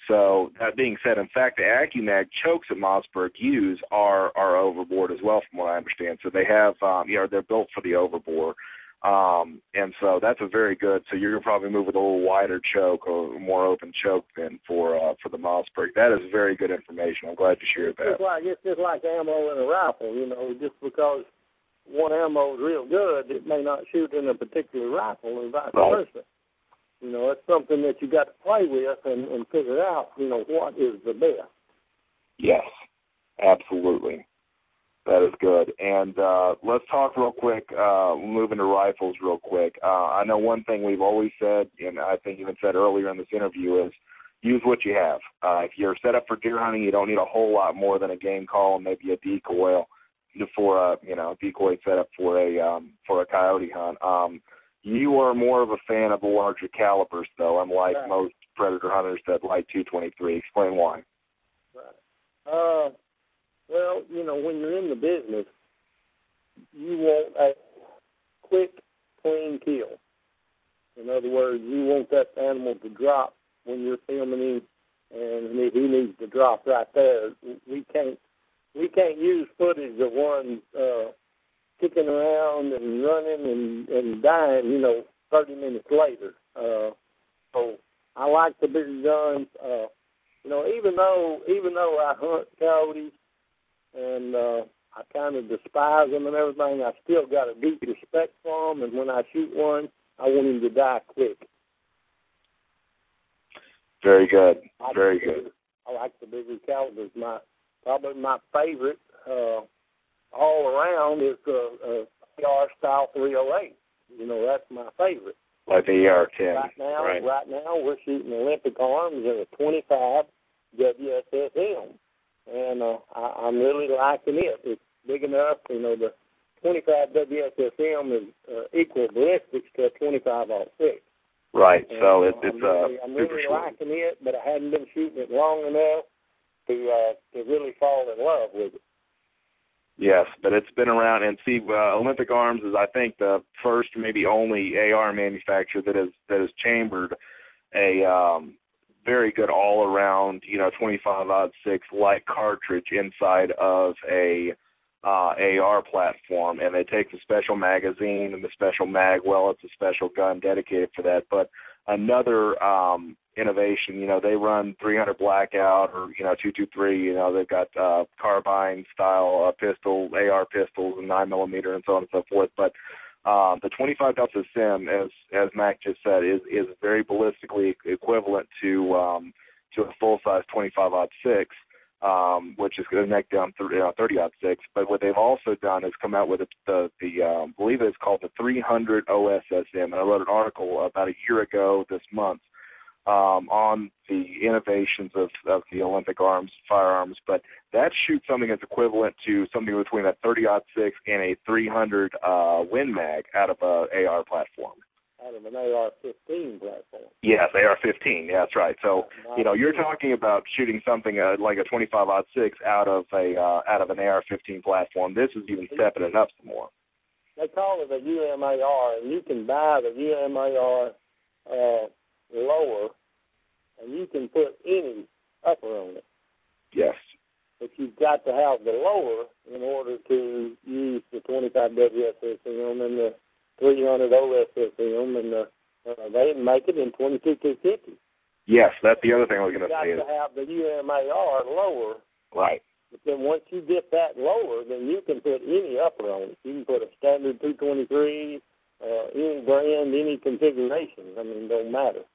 So that being said, in fact, the AccuMag chokes that Mossberg use are overboard as well, from what I understand. So they have, they're built for the overboard, and so that's a very good. So you're gonna probably move with a little wider choke or more open choke than for the Mossberg. That is very good information. I'm glad to share that. It's just like ammo in a rifle, you know, just because one ammo is real good, it may not shoot in a particular rifle, or vice versa. You know, it's something that you got to play with and figure out, you know, what is the best. Yes, absolutely. That is good. And let's talk real quick, moving to rifles real quick. I know one thing we've always said, and I think even said earlier in this interview, is use what you have. If you're set up for deer hunting, you don't need a whole lot more than a game call and maybe a decoil. For decoy setup for a coyote hunt. You are more of a fan of the larger calibers, though, unlike most predator hunters that like 223. Explain why. Right. Well, you know, when you're in the business, you want a quick, clean kill. In other words, you want that animal to drop when you're filming him, and if he needs to drop right there, we can't use footage of one kicking around and running and dying, you know, 30 minutes later. So I like the bigger guns. Even though I hunt coyotes and I kind of despise them and everything. I still got a deep respect for them, and when I shoot one, I want him to die quick. Very good. Very good. I like the bigger calibers. Probably my favorite all around is the AR-style 308. You know, that's my favorite. Like the AR-10. Right now, we're shooting Olympic Arms and a 25 WSSM. And I'm really liking it. It's big enough. You know, the 25 WSSM is equal ballistics to a 25-06. Right. And, so I'm really liking it, but I hadn't been shooting it long enough to really fall in love with it. Yes, but it's been around. And see, Olympic Arms is, I think, the first, maybe only AR manufacturer that has chambered a very good all-around, 25-06 light cartridge inside of a AR platform, and they take the special magazine and the special mag. Well, it's a special gun dedicated for that. But another innovation, they run 300 Blackout or 223. They've got carbine style pistol, AR pistols, and 9mm, and so on and so forth. But the 25 WSSM, as Mac just said, is very ballistically equivalent to a full size 25-06. Which is going to neck down 30-06. But what they've also done is come out with the believe it's called the 300 OSSM. And I wrote an article about a year ago this month on the innovations of the Olympic Arms firearms. But that shoots something that's equivalent to something between a 30-06 and a 300 Win Mag out of an AR platform. Out of an AR-15 platform. Yes, AR-15. Yeah, that's right. So you're talking about shooting something like a 25-06 out of an AR-15 platform. This is even stepping it up some more. They call it a UMAR, and you can buy the UMAR lower, and you can put any upper on it. Yes. But you've got to have the lower in order to use the 25 WSSM and the 300 OSSM, and they didn't make it in 22-250. Yes, that's the other thing I was going to say. You got to have the UMAR lower. Right. But then once you get that lower, then you can put any upper on it. You can put a standard 223, any brand, any configuration. I mean, it don't matter.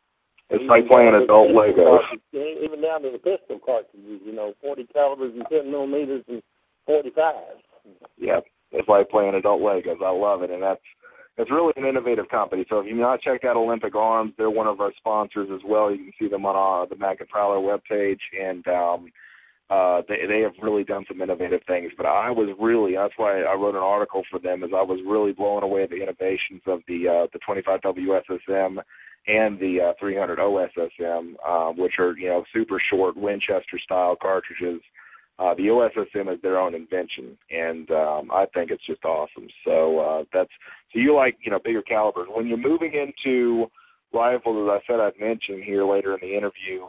It's like playing adult Legos. Even down to the pistol cartridges, 40 calibers and 10mm and 45s. Yeah, it's like playing adult Legos. I love it, and that's... It's really an innovative company. So if you've not checked out Olympic Arms, they're one of our sponsors as well. You can see them on the Mac and Prowler webpage, and they have really done some innovative things. But that's why I wrote an article for them, is I was really blown away at the innovations of the 25 WSSM and the 300 OSSM, which are, super short Winchester-style cartridges. The OSSM is their own invention, and I think it's just awesome. So so you like bigger calibers. When you're moving into rifles, as I said, I'd mention here later in the interview,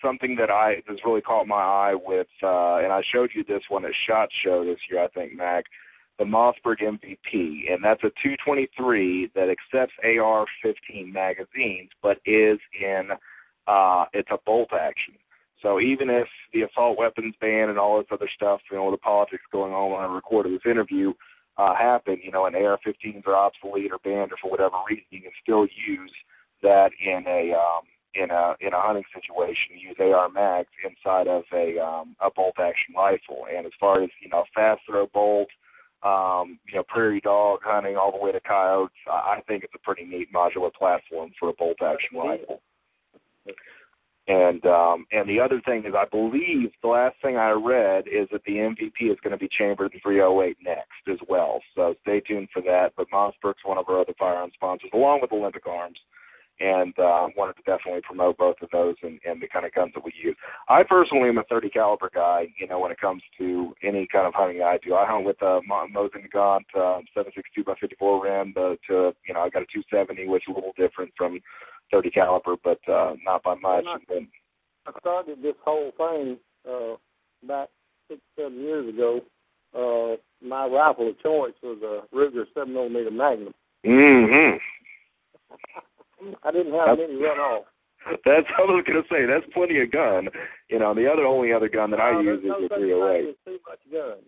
something that's really caught my eye with, and I showed you this one at SHOT Show this year, I think, Mac, the Mossberg MVP, and that's a 223 that accepts AR-15 magazines, but is it's a bolt action. So even if the assault weapons ban and all this other stuff, with the politics going on when I recorded this interview happened, and AR-15s are obsolete or banned or for whatever reason, you can still use that in a hunting situation. Use AR mags inside of a bolt action rifle. And as far as fast throw bolt, prairie dog hunting all the way to coyotes, I think it's a pretty neat modular platform for a bolt action rifle. And the other thing is, I believe the last thing I read is that the MVP is going to be chambered in 308 next as well. So stay tuned for that. But Mossberg's one of our other firearm sponsors, along with Olympic Arms, and wanted to definitely promote both of those and the kind of guns that we use. I personally am a 30 caliber guy. When it comes to any kind of hunting I do, I hunt with a Mosin Nagant 7.62x54 rim. I got a 270, which is a little different from 30 caliber, but not by much. I started this whole thing about 6-7 years ago. My rifle of choice was a Ruger 7mm Magnum. Mm-hmm. I didn't have many run-offs. That's I was going to say. That's plenty of gun. You know, the only other gun that I use is the 308. Too much gun.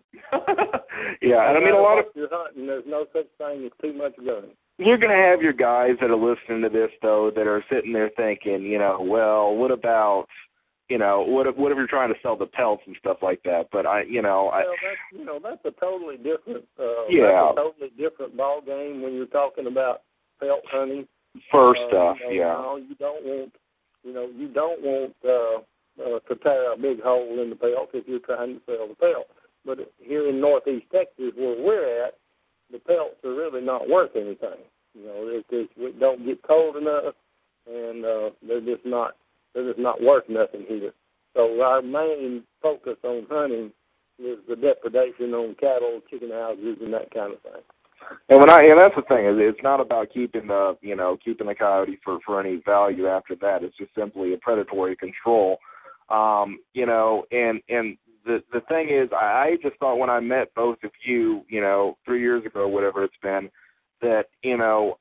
Yeah, and I mean you're hunting. There's no such thing as too much gun. You're going to have your guys that are listening to this though that are sitting there thinking, you know, well, what about, you know, what if you're trying to sell the pelts and stuff like that? But that's a totally different ball game when you're talking about pelt hunting. You don't want, to tear a big hole in the pelt if you're trying to sell the pelt. But here in Northeast Texas, where we're at, the pelts are really not worth anything. You know, it don't get cold enough, and they're just not worth nothing here. So our main focus on hunting is the depredation on cattle, chicken houses, and that kind of thing. And that's the thing, is it's not about keeping the coyote for any value after that. It's just simply a predatory control. The thing is, I just thought when I met both of you, 3 years ago, whatever it's been, that, y'all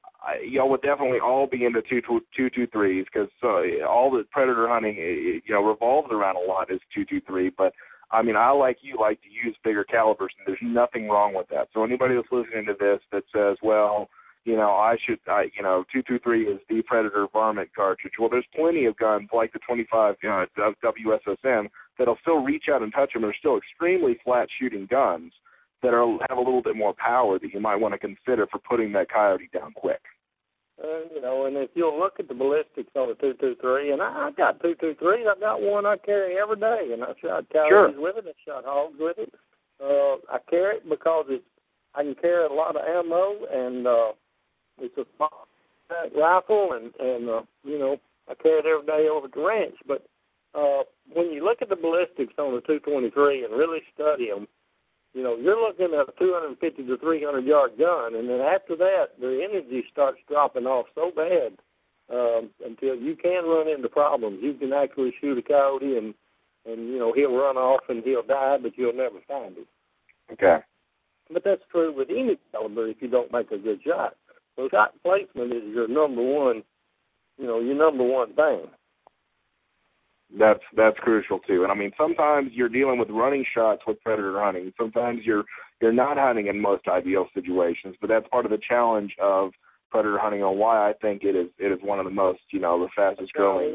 would definitely all be into 223s because all the predator hunting, revolves around a lot is 223, but I mean, I, like you, like to use bigger calibers, and there's nothing wrong with that. So anybody that's listening to this that says, well, 223 is the Predator varmint cartridge. Well, there's plenty of guns like the 25 WSSM that'll still reach out and touch them. They're still extremely flat shooting guns that have a little bit more power that you might want to consider for putting that coyote down quick. And if you'll look at the ballistics on the 223, and I've got 223s. I've got one I carry every day, and I shot coyotes with it. I shot hogs with it. I carry it because I can carry a lot of ammo, and it's a small rifle, and I carry it every day over to the ranch. But when you look at the ballistics on the 223 and really study them, you're looking at a 250 to 300-yard gun, and then after that, the energy starts dropping off so bad until you can run into problems. You can actually shoot a coyote, and he'll run off and he'll die, but you'll never find him. Okay. But that's true with any caliber if you don't make a good shot. So shot placement is your number one thing. That's crucial too, and I mean sometimes you're dealing with running shots with predator hunting. Sometimes you're not hunting in most ideal situations, but that's part of the challenge of predator hunting, and why I think it is one of the most the fastest growing.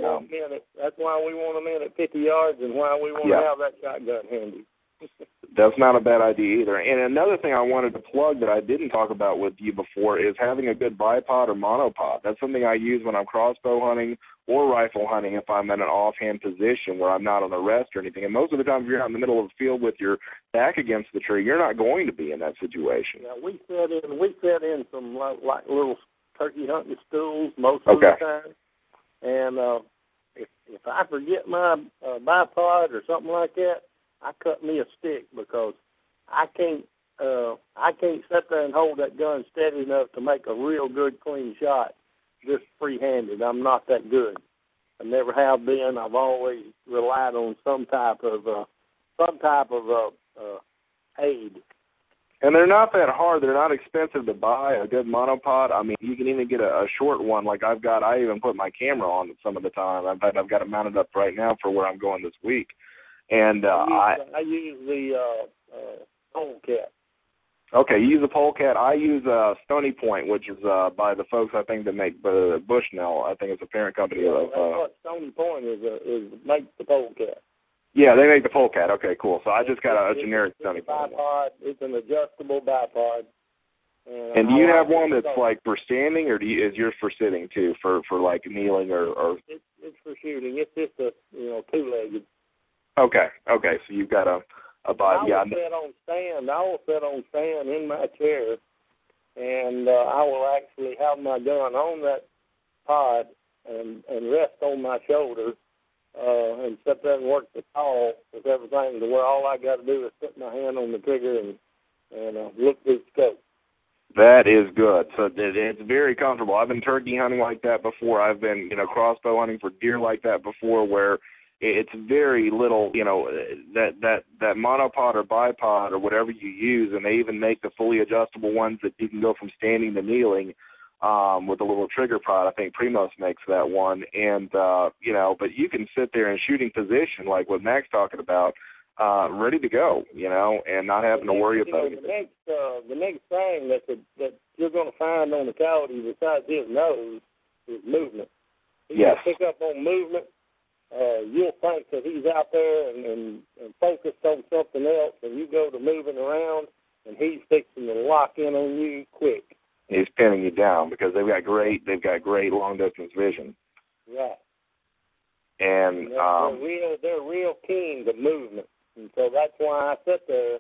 That's why we want them in at 50 yards, and why we want to have that shotgun handy. That's not a bad idea either. And another thing I wanted to plug that I didn't talk about with you before is having a good bipod or monopod. That's something I use when I'm crossbow hunting or rifle hunting if I'm in an offhand position where I'm not on the rest or anything. And most of the time if you're out in the middle of the field with your back against the tree, you're not going to be in that situation. Yeah, we set in some like little turkey hunting stools most of the time. And if I forget my bipod or something like that, I cut me a stick because I can't sit there and hold that gun steady enough to make a real good clean shot just free-handed. I'm not that good. I never have been. I've always relied on some type of aid. And they're not that hard. They're not expensive to buy. A good monopod. I mean, you can even get a short one like I've got. I even put my camera on it some of the time. In fact, I've got it mounted up right now for where I'm going this week. And I use the polecat. Okay, you use a polecat. I use Stoney Point, which is by the folks I think that make Bushnell. I think it's a parent company of. What Stoney Point is make the polecat. Yeah, they make the polecat. Okay, cool. So I just got a generic Stoney Point. Bipod. It's an adjustable bipod. And do you have one that's like for standing, or is yours for sitting too, for like kneeling or? It's for shooting. It's just a two-legged. Okay, so you've got a body. I will sit on stand in my chair, and I will actually have my gun on that pod and rest on my shoulder and sit there and work the call with everything to where all I got to do is put my hand on the trigger and look through the scope. That is good. So it's very comfortable. I've been turkey hunting like that before. I've been crossbow hunting for deer like that before where it's very little, that monopod or bipod or whatever you use, and they even make the fully adjustable ones that you can go from standing to kneeling. with a little trigger prod. I think Primos makes that one. And, you know, but you can sit there in shooting position, like what Mac's talking about, ready to go, you know, and not having to worry about it. The next thing that you're going to find on the coyote besides his nose is movement. He's going to pick up on movement. You'll think that he's out there and focused on something else, and you go to moving around, and he's fixing to lock in on you quick. He's pinning you down because they've got great long distance vision. Right. And they're real keen to movement, and so that's why I sit there,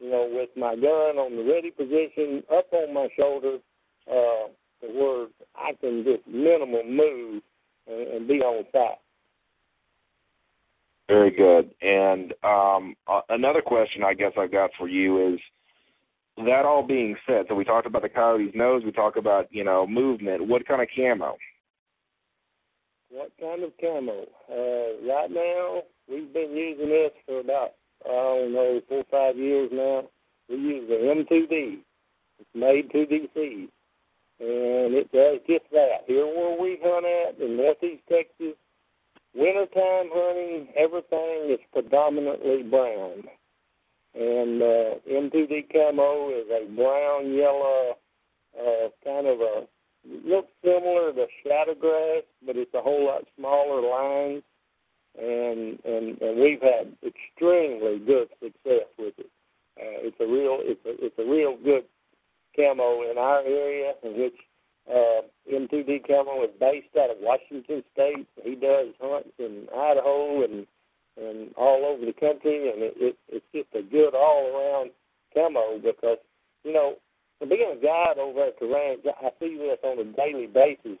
you know, with my gun on the ready position, up on my shoulder, to where I can just minimal move and be on top. Very good. And another question I guess I've got for you is, that all being said, so we talked about the coyote's nose, we talked about, you know, movement. What kind of camo? What kind of camo? Right now, we've been using this for about, I don't know, 4 or 5 years now. We use the M2D. It's made 2DC. And it does just that. Here where we hunt at in Northeast Texas, wintertime hunting, everything is predominantly brown. And M2D Camo is a brown-yellow kind of a, looks similar to shadow grass, but it's a whole lot smaller line. And we've had extremely good success with it. It's a real good camo in our area, in which M2D Camo is based out of Washington State. He does hunts in Idaho and all over the country, and it's just a good all-around camo because, you know, being a guide over at the ranch, I see this on a daily basis.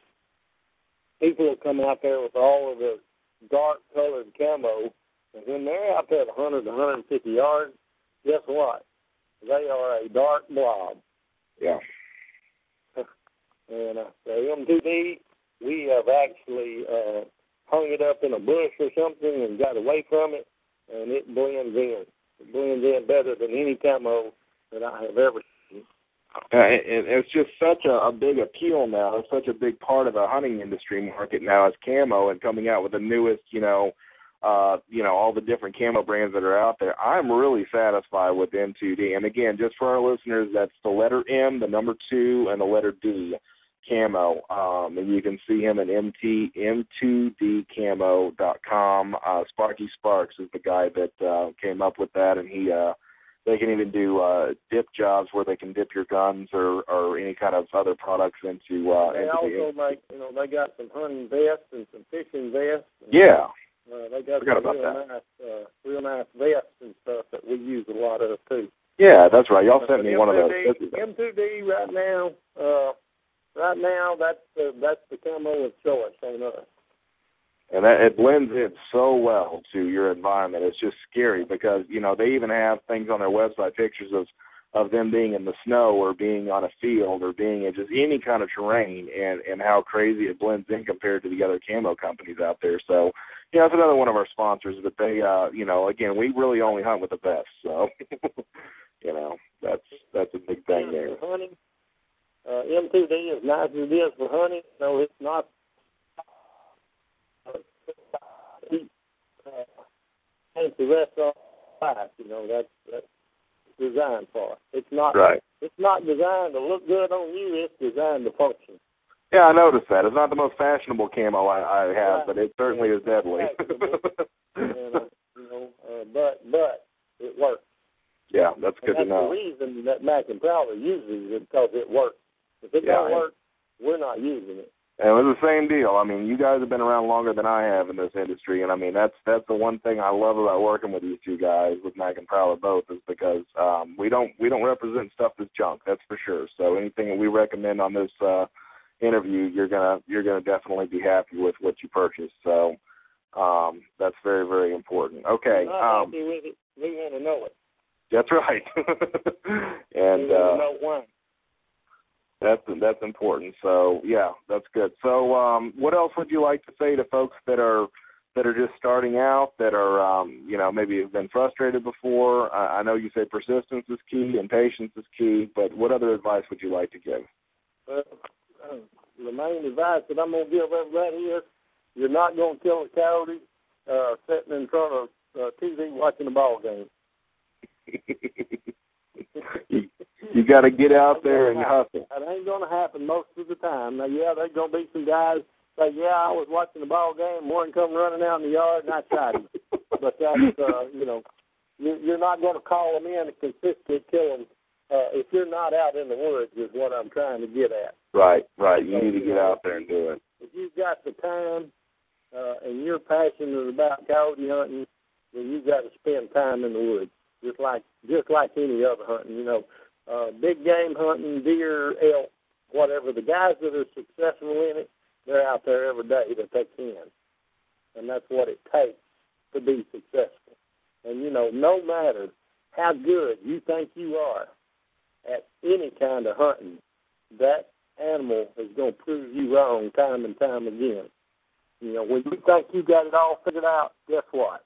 People will come out there with all of their dark-colored camo, and when they're out there at 100 to 150 yards, guess what? They are a dark blob. Yeah. And the M2D, we have actually... hung it up in a bush or something and got away from it, and it blends in. It blends in better than any camo that I have ever seen. It's just such a big appeal now. It's such a big part of the hunting industry market now is camo and coming out with the newest, all the different camo brands that are out there. I'm really satisfied with M2D. And, again, just for our listeners, that's the letter M, the number 2, and the letter D. Camo, and you can see him at M2DCamo.com. Sparky Sparks is the guy that came up with that, and they can even do dip jobs where they can dip your guns or any kind of other products into. They got some hunting vests and some fishing vests. And, yeah, they got some real nice vests and stuff that we use a lot of too. Yeah, that's right. Y'all sent me one of those. M2D right now. Right now, that's the camo of choice on us. And it blends in so well to your environment. It's just scary because, you know, they even have things on their website, pictures of them being in the snow or being on a field or being in just any kind of terrain and how crazy it blends in compared to the other camo companies out there. So, you know, it's another one of our sponsors, but they, again, we really only hunt with the best. So, you know, that's a big thing there. M2D, as nice as it is for hunting, no, it's not. It's the rest of life, you know. That's designed for it. It's not. Right. It's not designed to look good on you. It's designed to function. Yeah, I noticed that. It's not the most fashionable camo I have, but it certainly is deadly. But it works. Yeah, that's good to know. That's the reason that Mac and Prowler uses it, because it works. If it don't work, we're not using it. And it was the same deal. I mean, you guys have been around longer than I have in this industry, and I mean that's the one thing I love about working with these two guys, with Mac and Prowler both, is because we don't represent stuff that's junk. That's for sure. So anything that we recommend on this interview, you're gonna definitely be happy with what you purchased. So that's very, very important. Okay. I'm happy with it. We want to know it. That's right. And that's important. So, yeah, that's good. So what else would you like to say to folks that are just starting out, that are, maybe have been frustrated before? I know you say persistence is key and patience is key, but what other advice would you like to give? the main advice that I'm going to give everybody is you're not going to kill a coyote sitting in front of TV watching the ball game. You got to get out there and hustle. That ain't going to happen most of the time. Now, yeah, there's going to be some guys say, yeah, I was watching the ball game, one come running out in the yard, and I shot him. But that's, you know, you're not going to call them in and consistently kill them if you're not out in the woods is what I'm trying to get at. Right. You need to get out there and do it. If you've got the time and you're passionate about coyote hunting, then you've got to spend time in the woods, just like any other hunting. You know, big game hunting, deer, elk, whatever. The guys that are successful in it, they're out there every day that they can. And that's what it takes to be successful. And, you know, no matter how good you think you are at any kind of hunting, that animal is going to prove you wrong time and time again. You know, when you think you got it all figured out, guess what?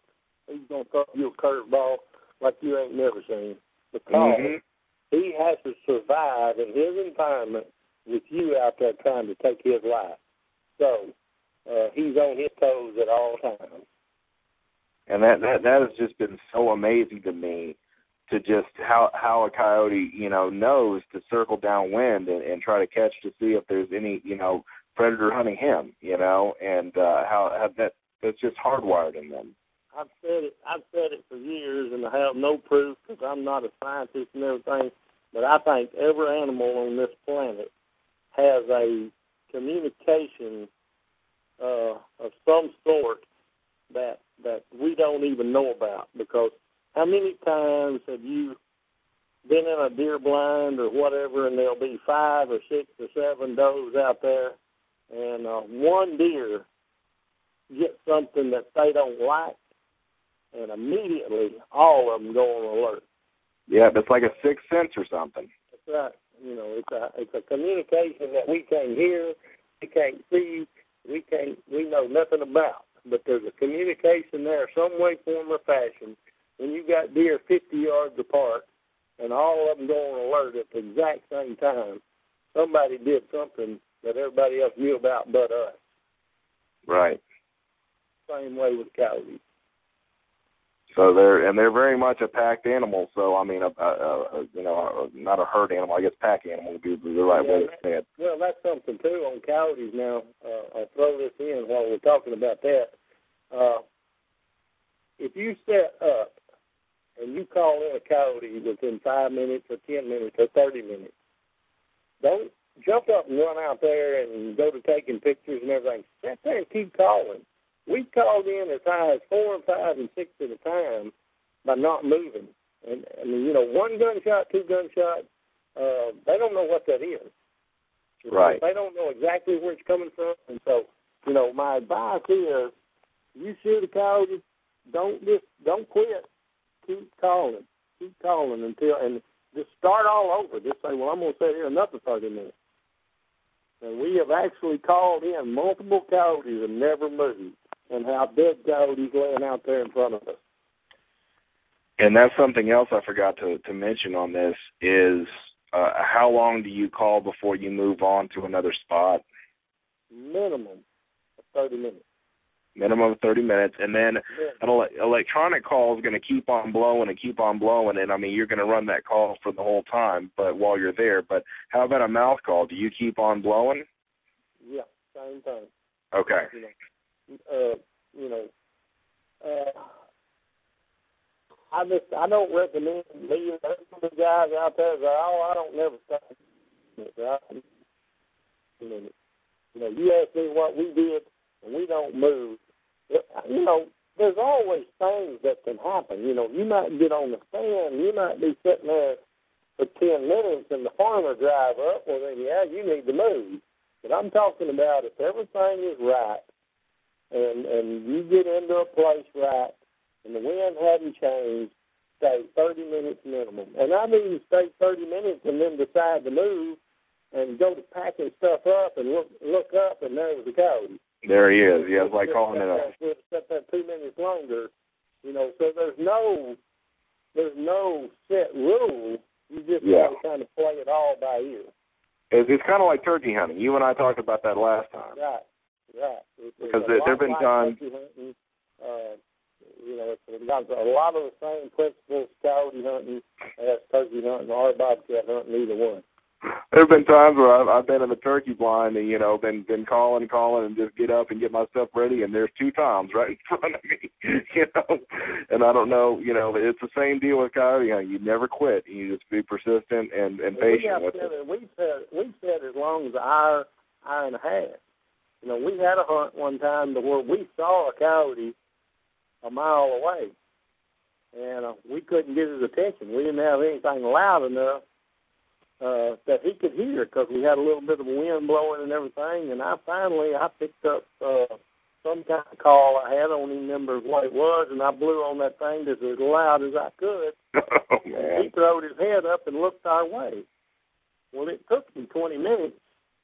He's going to throw you a curveball like you ain't never seen. Because he has to survive in his environment with you out there trying to take his life. So he's on his toes at all times. And that has just been so amazing to me, to just how a coyote, you know, knows to circle downwind and try to catch to see if there's any, you know, predator hunting him, you know, and how that's just hardwired in them. I've said it for years, and I have no proof because I'm not a scientist and everything, but I think every animal on this planet has a communication of some sort that we don't even know about. Because how many times have you been in a deer blind or whatever, and there'll be 5 or 6 or 7 does out there, and one deer gets something that they don't like, and immediately all of them go on alert. Yeah, it's like a sixth sense or something. That's right. You know, it's a communication that we can't hear, we can't see, we know nothing about. But there's a communication there, some way, form, or fashion. When you got deer 50 yards apart and all of them go on alert at the exact same time, somebody did something that everybody else knew about but us. Right. Same way with coyotes. So they're very much a packed animal. So I mean, you know, not a herd animal. I guess pack animal would be the right way to say it. Well, that's something too on coyotes. Now I'll throw this in while we're talking about that. If you set up and you call in a coyote within 5 minutes or 10 minutes or 30 minutes, don't jump up and run out there and go to taking pictures and everything. Sit there and keep calling. We called in as high as 4 and 5 and 6 at a time by not moving. And, I mean, you know, 1 gunshot, 2 gunshots, they don't know what that is. Right. They don't know exactly where it's coming from. And so, you know, my advice is you shoot a coyote, don't quit. Keep calling and just start all over. Just say, well, I'm going to sit here another 30 minutes. And we have actually called in multiple coyotes and never moved, and have dead coyotes laying out there in front of us. And that's something else I forgot to mention on this is how long do you call before you move on to another spot? Minimum of 30 minutes. Minimum of 30 minutes, and then an electronic call is going to keep on blowing, and, I mean, you're going to run that call for the whole time but while you're there. But how about a mouth call? Do you keep on blowing? Yeah, same thing. Okay. I don't recommend leaving the guys out there that, I don't never stop. You know, you ask me what we did, and we don't move. You know, there's always things that can happen. You know, you might get on the stand, you might be sitting there for 10 minutes and the farmer drive up, well, then, yeah, you need to move. But I'm talking about if everything is right and you get into a place right and the wind hadn't changed, stay 30 minutes minimum. And I mean stay 30 minutes and then decide to move and go to packing stuff up and look up, and there was a coyote. There he is. Yeah, it's like calling it up. We'll set that 2 minutes longer, you know. So there's no set rule. You just kind of play it all by ear. It's kind of like turkey hunting. You and I talked about that last time. Right. Because they've been done. It's got a lot of the same principles coyote hunting as turkey hunting or bobcat hunting, either one. There have been times where I've been in the turkey blind and, been calling and just get up and get myself ready, and there's two toms right in front of me, and I don't know, it's the same deal with coyote hunting. You never quit. You just be persistent and patient with it. We've said as long as an hour and a half. We had a hunt one time where we saw a coyote a mile away, and we couldn't get his attention. We didn't have anything loud enough that he could hear, because we had a little bit of wind blowing and everything. And I finally picked up some kind of call I had. I don't even remember what it was, and I blew on that thing just as loud as I could. And he throwed his head up and looked our way. Well, it took him 20 minutes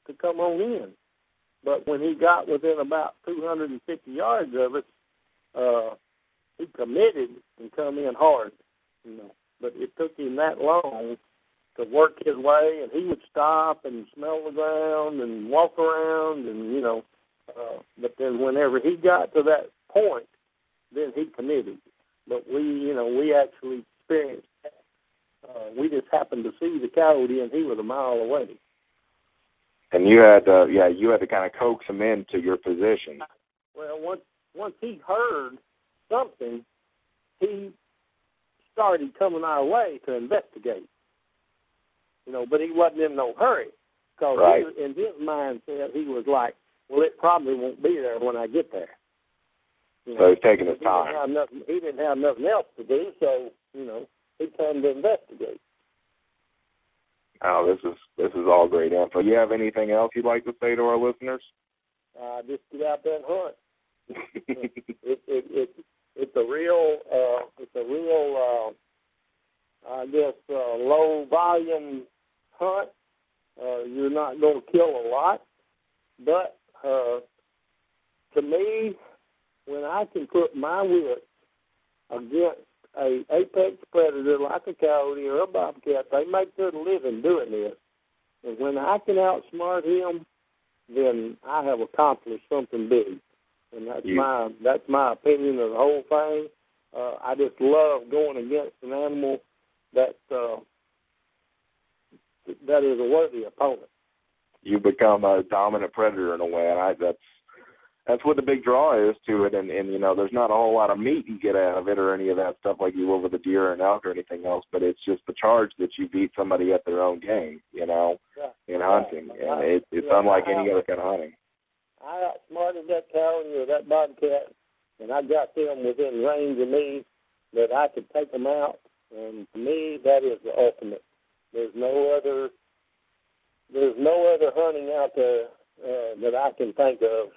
to come on in. But when he got within about 250 yards of us, he committed and come in hard. But it took him that long to work his way, and he would stop and smell the ground and walk around, and but then whenever he got to that point, then he committed. But we actually experienced that. We just happened to see the coyote, and he was a mile away. And you had to kind of coax him into your position. Well, once he heard something, he started coming our way to investigate. But he wasn't in no hurry, because in his mindset, he was like, well, it probably won't be there when I get there. So he's taking his time. He didn't have nothing else to do, so, he came to investigate. Oh, this is all great info. You have anything else you'd like to say to our listeners? Just get out there and hunt. It's a real low volume hunt. You're not going to kill a lot, but to me, when I can put my wits against a apex predator like a coyote or a bobcat, they make their living doing this. And when I can outsmart him, then I have accomplished something big. And that's my opinion of the whole thing. I just love going against an animal that is a worthy opponent. You become a dominant predator in a way, and that's what the big draw is to it. And there's not a whole lot of meat you get out of it or any of that stuff like you will with a deer or an elk or anything else. But it's just the charge that you beat somebody at their own game, in hunting, and it's unlike any other kind of hunting. I outsmarted that coyote or that bobcat, and I got them within range of me that I could take them out. And to me, that is the ultimate. There's no other hunting out there that I can think of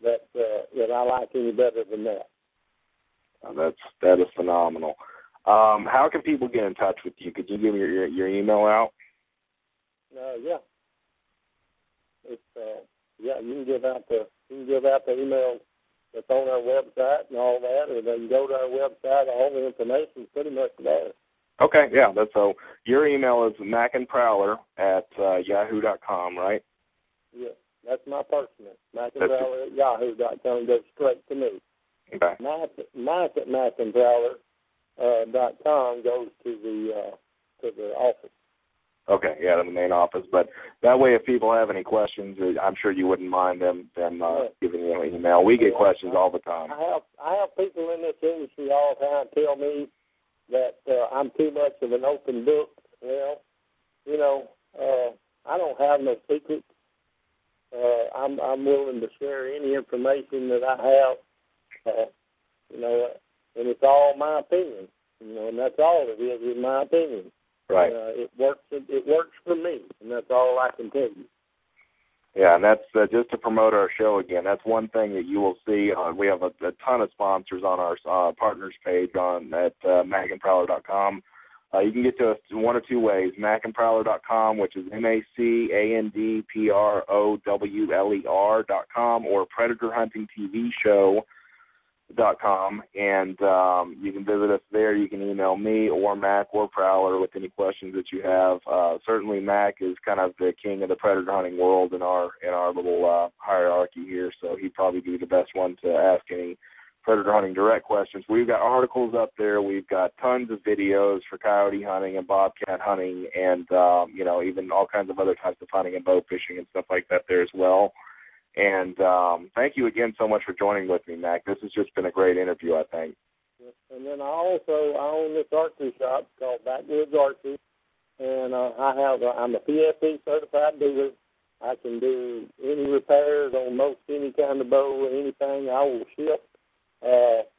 that I like any better than that. That is phenomenal. How can people get in touch with you? Could you give me your email out? You can give out the email that's on our website and all that, or they can go to our website. All the information is pretty much there. Okay, yeah. So your email is macandprowler@yahoo.com, right? Yeah, that's my personal. macandprowler@yahoo.com goes straight to me. Okay. Mac at macandprowler.com goes to the office. Okay, yeah, to the main office. But that way, if people have any questions, I'm sure you wouldn't mind them giving you an email. We get questions all the time. I have people in this industry all the time tell me that I'm too much of an open book. Well, I don't have no secrets. I'm willing to share any information that I have. And it's all my opinion. And that's all it is my opinion. Right. It works for me, and that's all I can tell you. Yeah, and that's just to promote our show again. That's one thing that you will see. We have a ton of sponsors on our partners page at macandprowler.com. You can get to us one of two ways: macandprowler.com, which is macandprowler.com, or Predator Hunting TV Show. RomanLights.com, and you can visit us there. You can email me or Mac or Prowler with any questions that you have. Certainly Mac is kind of the king of the predator hunting world in our little hierarchy here, so he'd probably be the best one to ask any predator hunting direct questions. We've got articles up there. We've got tons of videos for coyote hunting and bobcat hunting and, even all kinds of other types of hunting and bow fishing and stuff like that there as well. And thank you again so much for joining with me, Mac. This has just been a great interview, I think. And then I own this archery shop called Backwoods Archery, and I'm a PFP certified dealer. I can do any repairs on most any kind of bow or anything. I will ship.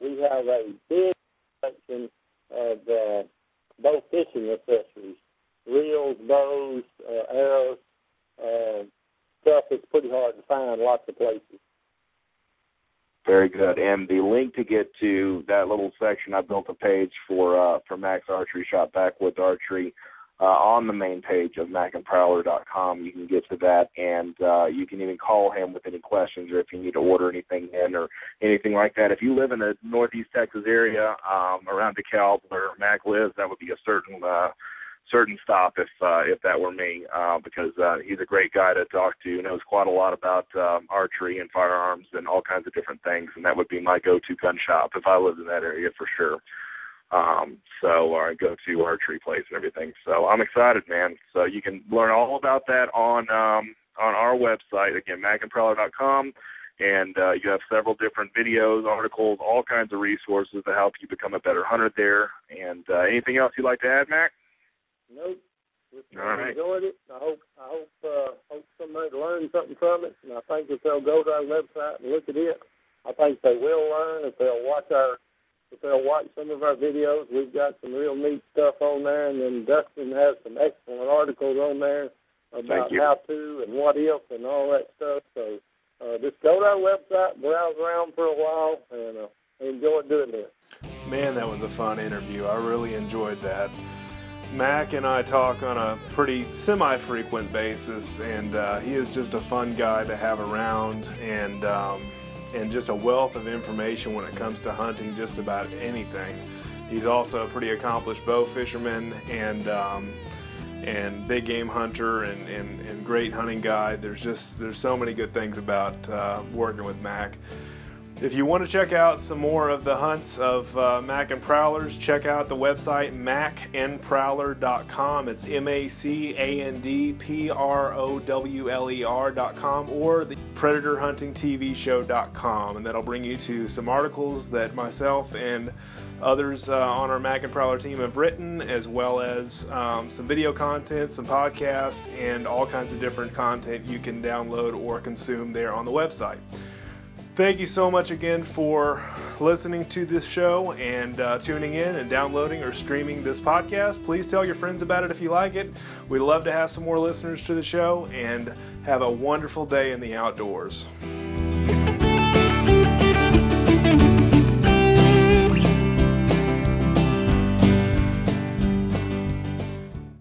We have a big collection of bow fishing accessories, reels, bows, arrows, stuff that's pretty hard to find lots of places. Very good. And the link to get to that little section, I built a page for Mac's Archery Shop, Backwoods Archery, on the main page of macandprowler.com. You can get to that, and you can even call him with any questions or if you need to order anything in or anything like that. If you live in the Northeast Texas area around DeKalb where Mac lives, that would be a certain stop if that were me, because he's a great guy to talk to, knows quite a lot about archery and firearms and all kinds of different things, and that would be my go-to gun shop if I lived in that area for sure. I go to archery place and everything. So I'm excited, man. So you can learn all about that on our website, again, macandprowler.com. And you have several different videos, articles, all kinds of resources to help you become a better hunter there. And anything else you'd like to add, Mac? Nope. I enjoyed it. I hope somebody learned something from it. And I think if they'll go to our website and look at it, I think they will learn. If they'll watch some of our videos, we've got some real neat stuff on there. And then Dustin has some excellent articles on there about how to and what if and all that stuff. So just go to our website, browse around for a while, and enjoy doing this. Man, that was a fun interview. I really enjoyed that. Mac and I talk on a pretty semi-frequent basis, and he is just a fun guy to have around, and just a wealth of information when it comes to hunting, just about anything. He's also a pretty accomplished bow fisherman and big game hunter and great hunting guy. There's so many good things about working with Mac. If you want to check out some more of the hunts of Mac and Prowlers, check out the website macandprowler.com. It's macandprowler.com or the predatorhuntingtvshow.com, and that'll bring you to some articles that myself and others on our Mac and Prowler team have written, as well as some video content, some podcasts, and all kinds of different content you can download or consume there on the website. Thank you so much again for listening to this show and tuning in and downloading or streaming this podcast. Please tell your friends about it if you like it. We'd love to have some more listeners to the show, and have a wonderful day in the outdoors.